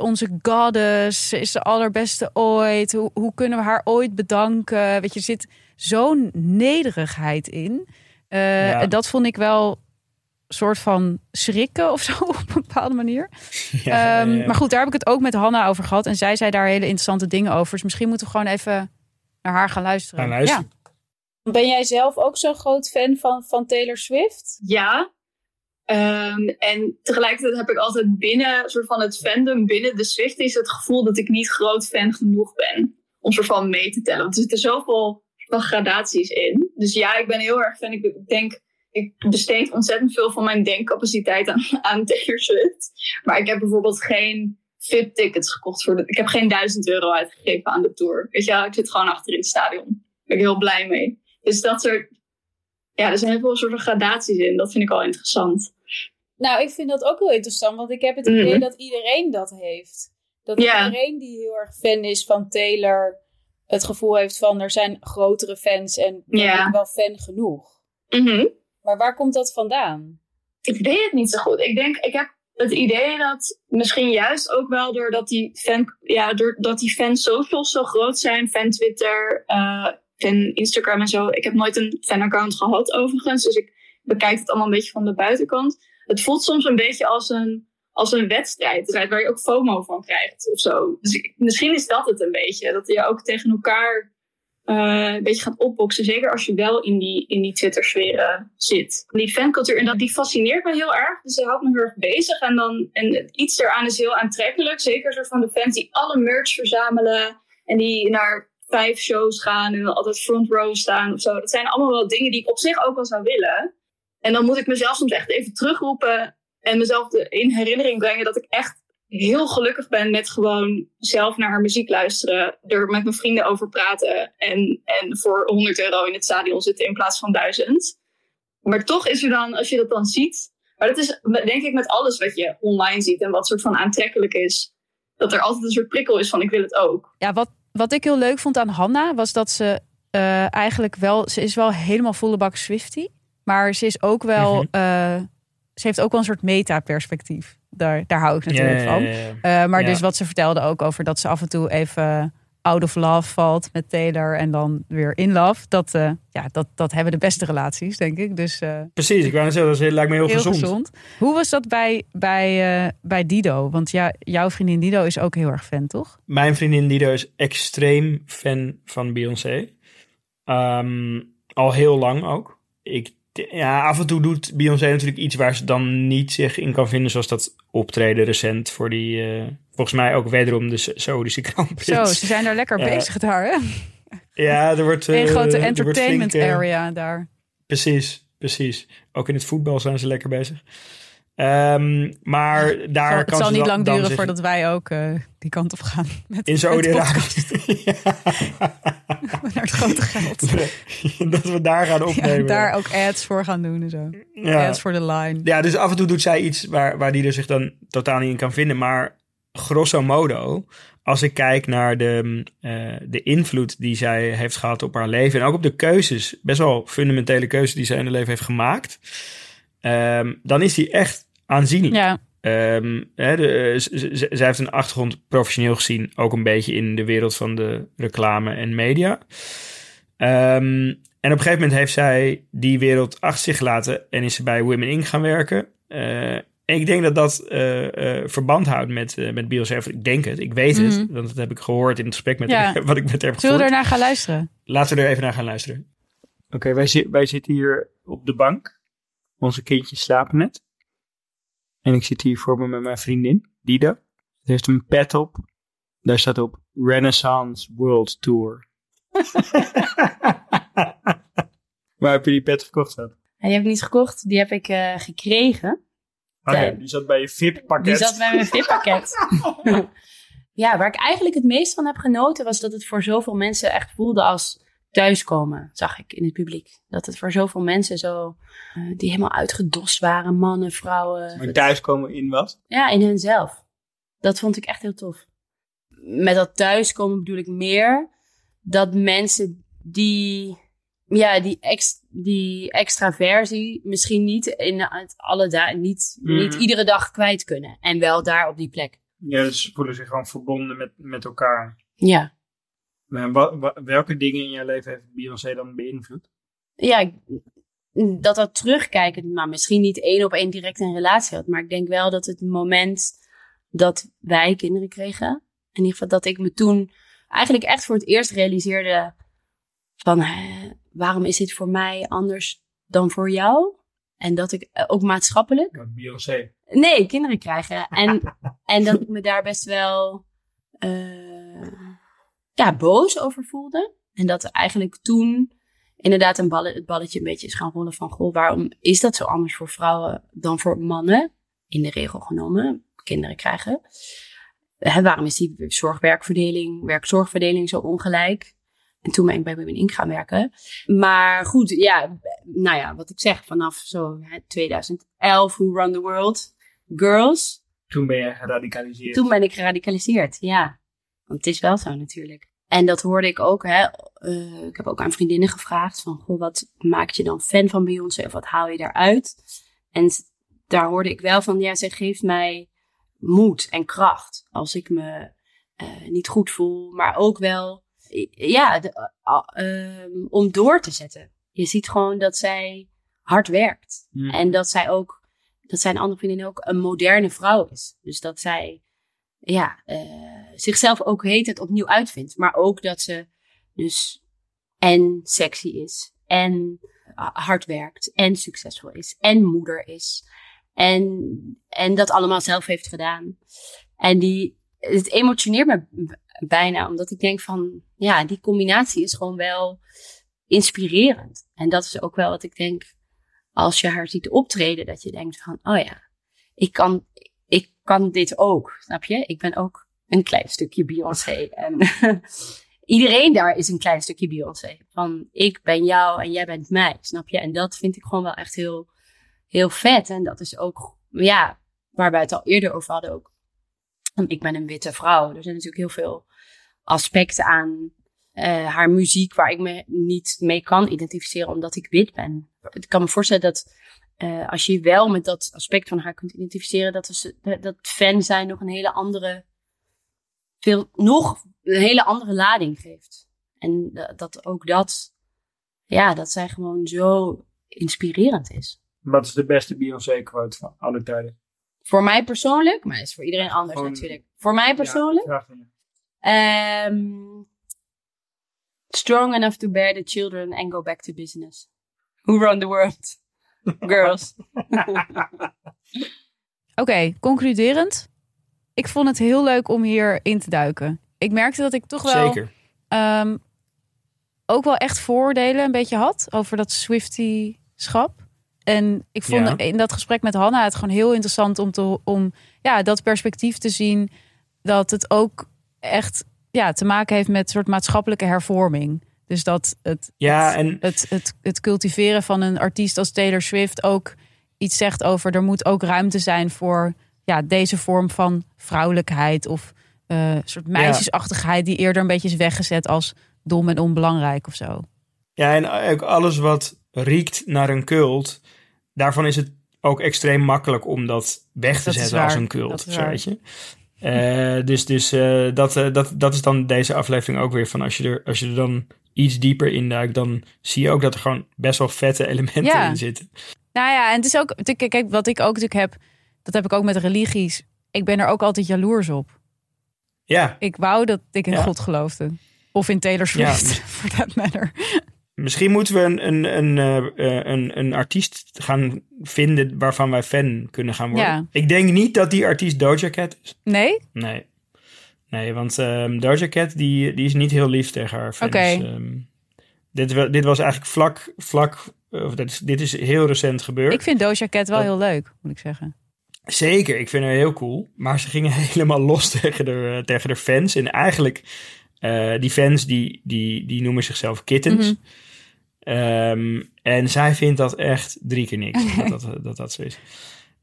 onze goddess, ze is de allerbeste ooit. Hoe, hoe kunnen we haar ooit bedanken? Weet je, zit... zo'n nederigheid in. Uh, ja. Dat vond ik wel soort van schrikken of zo op een bepaalde manier. Ja, um, ja, ja. Maar goed, daar heb ik het ook met Hannah over gehad. En zij zei daar hele interessante dingen over. Dus misschien moeten we gewoon even naar haar gaan luisteren. Gaan luisteren. Ja. Ben jij zelf ook zo'n groot fan van, van Taylor Swift? Ja. Um, en tegelijkertijd heb ik altijd binnen soort van het fandom, binnen de Swifties, het gevoel dat ik niet groot fan genoeg ben. om soort van mee te tellen. Want er zitten zoveel van gradaties in. Dus ja, ik ben heel erg fan. Ik denk, ik besteed ontzettend veel van mijn denkcapaciteit aan, aan Taylor Swift. Maar ik heb bijvoorbeeld geen V I P-tickets gekocht. Voor de, ik heb geen duizend euro uitgegeven aan de tour. Weet je, ik zit gewoon achter in het stadion. Daar ben ik heel blij mee. Dus dat soort... Ja, er zijn heel veel soorten gradaties in. Dat vind ik al interessant. Nou, ik vind dat ook heel interessant. Want ik heb het idee mm-hmm. dat iedereen dat heeft. Dat yeah. iedereen die heel erg fan is van Taylor... het gevoel heeft van er zijn grotere fans... en ben yeah. ik wel fan genoeg. Mm-hmm. Maar waar komt dat vandaan? Ik weet het niet zo goed. Ik denk, ik heb het idee dat misschien juist ook wel... doordat die fan, ja, doordat die fan socials zo groot zijn... fan Twitter... Uh, en Instagram en zo. Ik heb nooit een fanaccount gehad overigens. Dus ik bekijk het allemaal een beetje van de buitenkant. Het voelt soms een beetje als een, als een wedstrijd. Waar je ook FOMO van krijgt of zo. Dus ik, misschien is dat het een beetje. Dat je ook tegen elkaar uh, een beetje gaat opboksen. Zeker als je wel in die, in die Twitter-sferen zit. Die fancultuur, en dat, die fascineert me heel erg. Dus die houdt me heel erg bezig. En, dan, en iets eraan is heel aantrekkelijk. Zeker zo van de fans die alle merch verzamelen. En die naar... vijf shows gaan en altijd front row staan of zo. Dat zijn allemaal wel dingen die ik op zich ook wel zou willen. En dan moet ik mezelf soms echt even terugroepen en mezelf in herinnering brengen dat ik echt heel gelukkig ben met gewoon zelf naar haar muziek luisteren, er met mijn vrienden over praten en, en voor honderd euro in het stadion zitten in plaats van duizend. Maar toch is er dan, als je dat dan ziet, maar dat is denk ik met alles wat je online ziet en wat soort van aantrekkelijk is, dat er altijd een soort prikkel is van ik wil het ook. Ja, wat Wat ik heel leuk vond aan Hannah was dat ze uh, eigenlijk wel... Ze is wel helemaal volle bak Swiftie. Maar ze is ook wel... Mm-hmm. Uh, ze heeft ook wel een soort meta-perspectief. Daar, daar hou ik natuurlijk yeah, van. Yeah, yeah. Uh, maar ja. Dus wat ze vertelde ook over dat ze af en toe even... out of love valt met Taylor en dan weer in love. Dat, uh, ja, dat, dat hebben de beste relaties, denk ik. Dus, uh, Precies, ik wou net zeggen, dat lijkt me heel, heel gezond. gezond. Hoe was dat bij, bij, uh, bij Dido? Want ja, jouw vriendin Dido is ook heel erg fan, toch? Mijn vriendin Dido is extreem fan van Beyoncé. Um, al heel lang ook. Ik, ja, af en toe doet Beyoncé natuurlijk iets waar ze dan niet zich in kan vinden... zoals dat optreden recent voor die... Uh, Volgens mij ook wederom de Saoedische Krampjes. Zo, ze zijn daar lekker ja. bezig daar, hè? Ja, er wordt... Een uh, grote entertainment flink, area uh, daar. Precies, precies. Ook in het voetbal zijn ze lekker bezig. Um, maar daar zal, kan het zal niet dan, lang duren zich... voordat wij ook uh, die kant op gaan. Met, in Saoedi-Arabië. Ja. Naar het grote geld. Dat we daar gaan opnemen. Ja, daar ook ads voor gaan doen en zo. Ja. Ads voor de line. Ja, dus af en toe doet zij iets waar, waar die er zich dan totaal niet in kan vinden, maar... Grosso modo, als ik kijk naar de, uh, de invloed die zij heeft gehad op haar leven... en ook op de keuzes, best wel fundamentele keuzes die zij in haar leven heeft gemaakt... Um, dan is die echt aanzienlijk. Ja. Um, hè, de, uh, z- z- zij heeft een achtergrond professioneel gezien... ook een beetje in de wereld van de reclame en media. Um, en op een gegeven moment heeft zij die wereld achter zich gelaten... en is ze bij Women Incorporated gaan werken... Uh, Ik denk dat dat uh, uh, verband houdt met, uh, met Beyoncé. Ik denk het, ik weet het. Mm-hmm. Want dat heb ik gehoord in het gesprek met ja. wat ik met haar heb gevoerd. Zullen we er naar gaan luisteren? Laten we er even naar gaan luisteren. Oké, okay, wij, wij zitten hier op de bank. Onze kindjes slapen net. En ik zit hier voor me met mijn vriendin, Dido. Ze heeft een pet op. Daar staat op Renaissance World Tour. Waar heb je die pet gekocht dan? Die heb ik niet gekocht, die heb ik uh, gekregen. Okay, die zat bij je V I P-pakket. Die zat bij mijn V I P-pakket. Ja, waar ik eigenlijk het meest van heb genoten... was dat het voor zoveel mensen echt voelde als thuiskomen. Zag ik in het publiek. Dat het voor zoveel mensen zo... Uh, die helemaal uitgedost waren. Mannen, vrouwen. Maar thuiskomen in wat? Ja, in hunzelf. Dat vond ik echt heel tof. Met dat thuiskomen bedoel ik meer... dat mensen die... Ja, die, ex, die extraversie misschien niet in het alle da- niet, mm. niet iedere dag kwijt kunnen. En wel daar op die plek. Ja, dus ze voelen zich gewoon verbonden met, met elkaar. Ja. Wat, wat, welke dingen in jouw leven heeft Beyoncé dan beïnvloed? Ja, dat dat terugkijken, maar misschien niet één op één direct een relatie had. Maar ik denk wel dat het moment dat wij kinderen kregen, in ieder geval dat ik me toen eigenlijk echt voor het eerst realiseerde van... waarom is dit voor mij anders dan voor jou? En dat ik ook maatschappelijk... Ja, Beyoncé. Nee, kinderen krijgen. En, en dat ik me daar best wel... Uh, ja, boos over voelde. En dat er eigenlijk toen inderdaad een ballet, het balletje een beetje is gaan rollen van... goh, waarom is dat zo anders voor vrouwen dan voor mannen? In de regel genomen, kinderen krijgen. Hè, waarom is die zorgwerkverdeling, werkzorgverdeling zo ongelijk? En toen ben ik bij Women in gaan werken. Maar goed, ja, nou ja, wat ik zeg, vanaf zo hè, tweeduizend elf, Who Run the World, Girls. Toen ben je geradicaliseerd. Toen ben ik geradicaliseerd, ja. Want het is wel zo natuurlijk. En dat hoorde ik ook, hè. Uh, ik heb ook aan vriendinnen gevraagd van, goh, wat maakt je dan fan van Beyoncé of wat haal je daaruit? En daar hoorde ik wel van, ja, zij geeft mij moed en kracht als ik me uh, niet goed voel, maar ook wel, ja, de, uh, um, om door te zetten. Je ziet gewoon dat zij hard werkt. Mm. En dat zij ook, dat zijn andere vriendinnen ook, een moderne vrouw is. Dus dat zij, ja, uh, zichzelf ook heet het opnieuw uitvindt. Maar ook dat ze dus en sexy is, en hard werkt, en succesvol is, en moeder is. En, en dat allemaal zelf heeft gedaan. En die, het emotioneert me bijna, omdat ik denk van, ja, die combinatie is gewoon wel inspirerend. En dat is ook wel wat ik denk, als je haar ziet optreden, dat je denkt van, oh ja, ik kan, ik kan dit ook, snap je? Ik ben ook een klein stukje Beyoncé. En iedereen daar is een klein stukje Beyoncé. Van, ik ben jou en jij bent mij, snap je? En dat vind ik gewoon wel echt heel... heel vet. En dat is ook, ja, waar wij het al eerder over hadden ook. Ik ben een witte vrouw. Er zijn natuurlijk heel veel aspecten aan uh, haar muziek waar ik me niet mee kan identificeren omdat ik wit ben. Ik kan me voorstellen dat uh, als je wel met dat aspect van haar kunt identificeren, dat, is, dat fan zijn nog een hele andere, veel, nog een hele andere lading geeft. En dat, dat ook dat, ja, dat zij gewoon zo inspirerend is. Wat is de beste Beyoncé-quote van alle tijden? Voor mij persoonlijk? Maar dat is voor iedereen anders Gewoon, natuurlijk. Voor mij persoonlijk? Ja, graag. Um, Strong enough to bear the children and go back to business. Who run the world? Girls. Oké, okay, concluderend. Ik vond het heel leuk om hier in te duiken. Ik merkte dat ik toch wel... Zeker. Um, ook wel echt vooroordelen een beetje had over dat Swiftie-schap. En ik vond ja. in dat gesprek met Hannah het gewoon heel interessant om, te, om ja, dat perspectief te zien. Dat het ook echt ja, te maken heeft met een soort maatschappelijke hervorming. Dus dat het, ja, het, en... het, het, het cultiveren van een artiest als Taylor Swift ook iets zegt over... er moet ook ruimte zijn voor ja, deze vorm van vrouwelijkheid. Of uh, een soort meisjesachtigheid die eerder een beetje is weggezet als dom en onbelangrijk of zo. Ja, en ook alles wat riekt naar een cult... Daarvan is het ook extreem makkelijk om dat weg te zetten als een cult. Zo, weet je. Uh, dus dus uh, dat, uh, dat, dat is dan deze aflevering ook weer van... Als je, er, als je er dan iets dieper in duikt... dan zie je ook dat er gewoon best wel vette elementen ja. in zitten. Nou ja, en het is ook... Kijk, wat ik ook natuurlijk heb... dat heb ik ook met religies. Ik ben er ook altijd jaloers op. Ja. Ik wou dat ik in ja. God geloofde. Of in Taylor Swift, ja. for that matter. Misschien moeten we een, een, een, een, een, een artiest gaan vinden waarvan wij fan kunnen gaan worden. Ja. Ik denk niet dat die artiest Doja Cat is. Nee? Nee, nee want um, Doja Cat die, die is niet heel lief tegen haar fans. Okay. Um, dit, dit was eigenlijk vlak, vlak uh, dit, is, dit is heel recent gebeurd. Ik vind Doja Cat wel dat, heel leuk, moet ik zeggen. Zeker, ik vind haar heel cool. Maar ze gingen helemaal los tegen de, tegen de fans. En eigenlijk, uh, die fans die, die, die noemen zichzelf kittens. Mm-hmm. Um, en zij vindt dat echt drie keer niks, okay. dat, dat, dat dat zo is.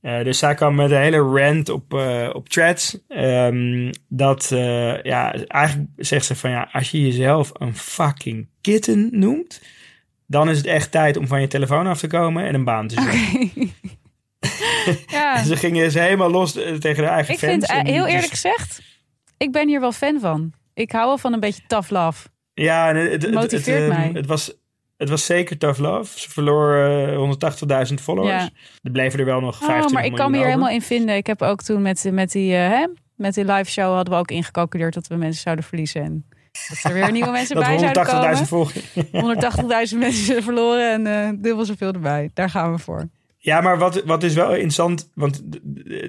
Uh, dus zij kwam met een hele rant op, uh, op threads. Um, dat, uh, ja, eigenlijk zegt ze van ja, als je jezelf een fucking kitten noemt... dan is het echt tijd om van je telefoon af te komen en een baan te zoeken. Okay. ja. Ze gingen ze helemaal los tegen haar eigen ik fans. Ik vind, uh, heel eerlijk dus... gezegd, ik ben hier wel fan van. Ik hou wel van een beetje tough love. Ja, het, het, het motiveert het, het, mij. Het was... Het was zeker tough love. Ze verloor uh, honderdtachtigduizend followers. Ja. Er bleven er wel nog vijftien miljoen over. Oh, maar ik kan me hier helemaal in vinden. Ik heb ook toen met, met, die, uh, hè, met die live show... hadden we ook ingecalculeerd dat we mensen zouden verliezen. En dat er weer nieuwe mensen bij zouden komen. honderdtachtigduizend volgen. honderdtachtigduizend mensen verloren en uh, dubbel zoveel erbij. Daar gaan we voor. Ja, maar wat, wat is wel interessant... want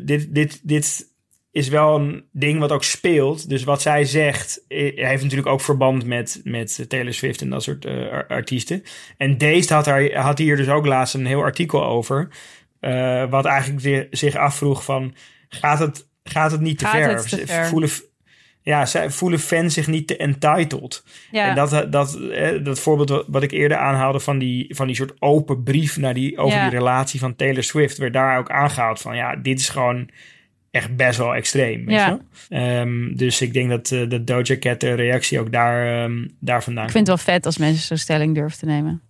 dit... dit, dit is wel een ding wat ook speelt. Dus wat zij zegt heeft natuurlijk ook verband met, met Taylor Swift en dat soort uh, artiesten. En Dazed had, haar, had hier dus ook laatst een heel artikel over. Uh, wat eigenlijk de, zich afvroeg van... Gaat het, gaat het niet te gaat ver? Te ver. Voelen, ja, zij voelen fans zich niet te entitled. Ja. En dat, dat, dat voorbeeld wat ik eerder aanhaalde... van die, van die soort open brief naar die, over ja. die relatie van Taylor Swift... werd daar ook aangehaald van... ja, dit is gewoon... echt best wel extreem. Weet ja. je? Um, dus ik denk dat uh, de Doja Cat de reactie ook daar, um, daar vandaan. Ik vind het wel vet als mensen zo'n stelling durven te nemen.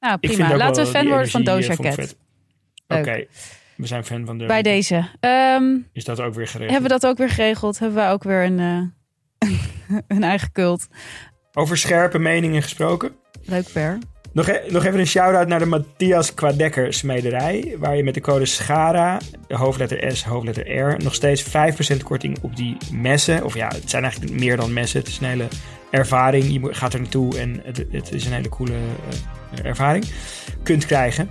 Nou, prima. Laten we fan worden van Doja Cat. Oké, okay. We zijn fan van Doja Bij Cat. Deze. Um, Is dat ook weer geregeld? Hebben we dat ook weer geregeld? Hebben we ook weer een, uh, een eigen cult? Over scherpe meningen gesproken. Leuk, Per. Nog, e- nog even een shout-out naar de Matthias Kwadekker smederij, waar je met de code SCHARA, hoofdletter S, hoofdletter R, nog steeds vijf procent korting op die messen. Of ja, het zijn eigenlijk meer dan messen. Het is een hele ervaring. Je gaat er naartoe en het, het is een hele coole uh, ervaring. Kunt krijgen.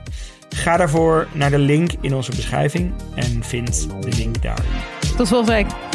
Ga daarvoor naar de link in onze beschrijving en vind de link daar. Tot volgende week.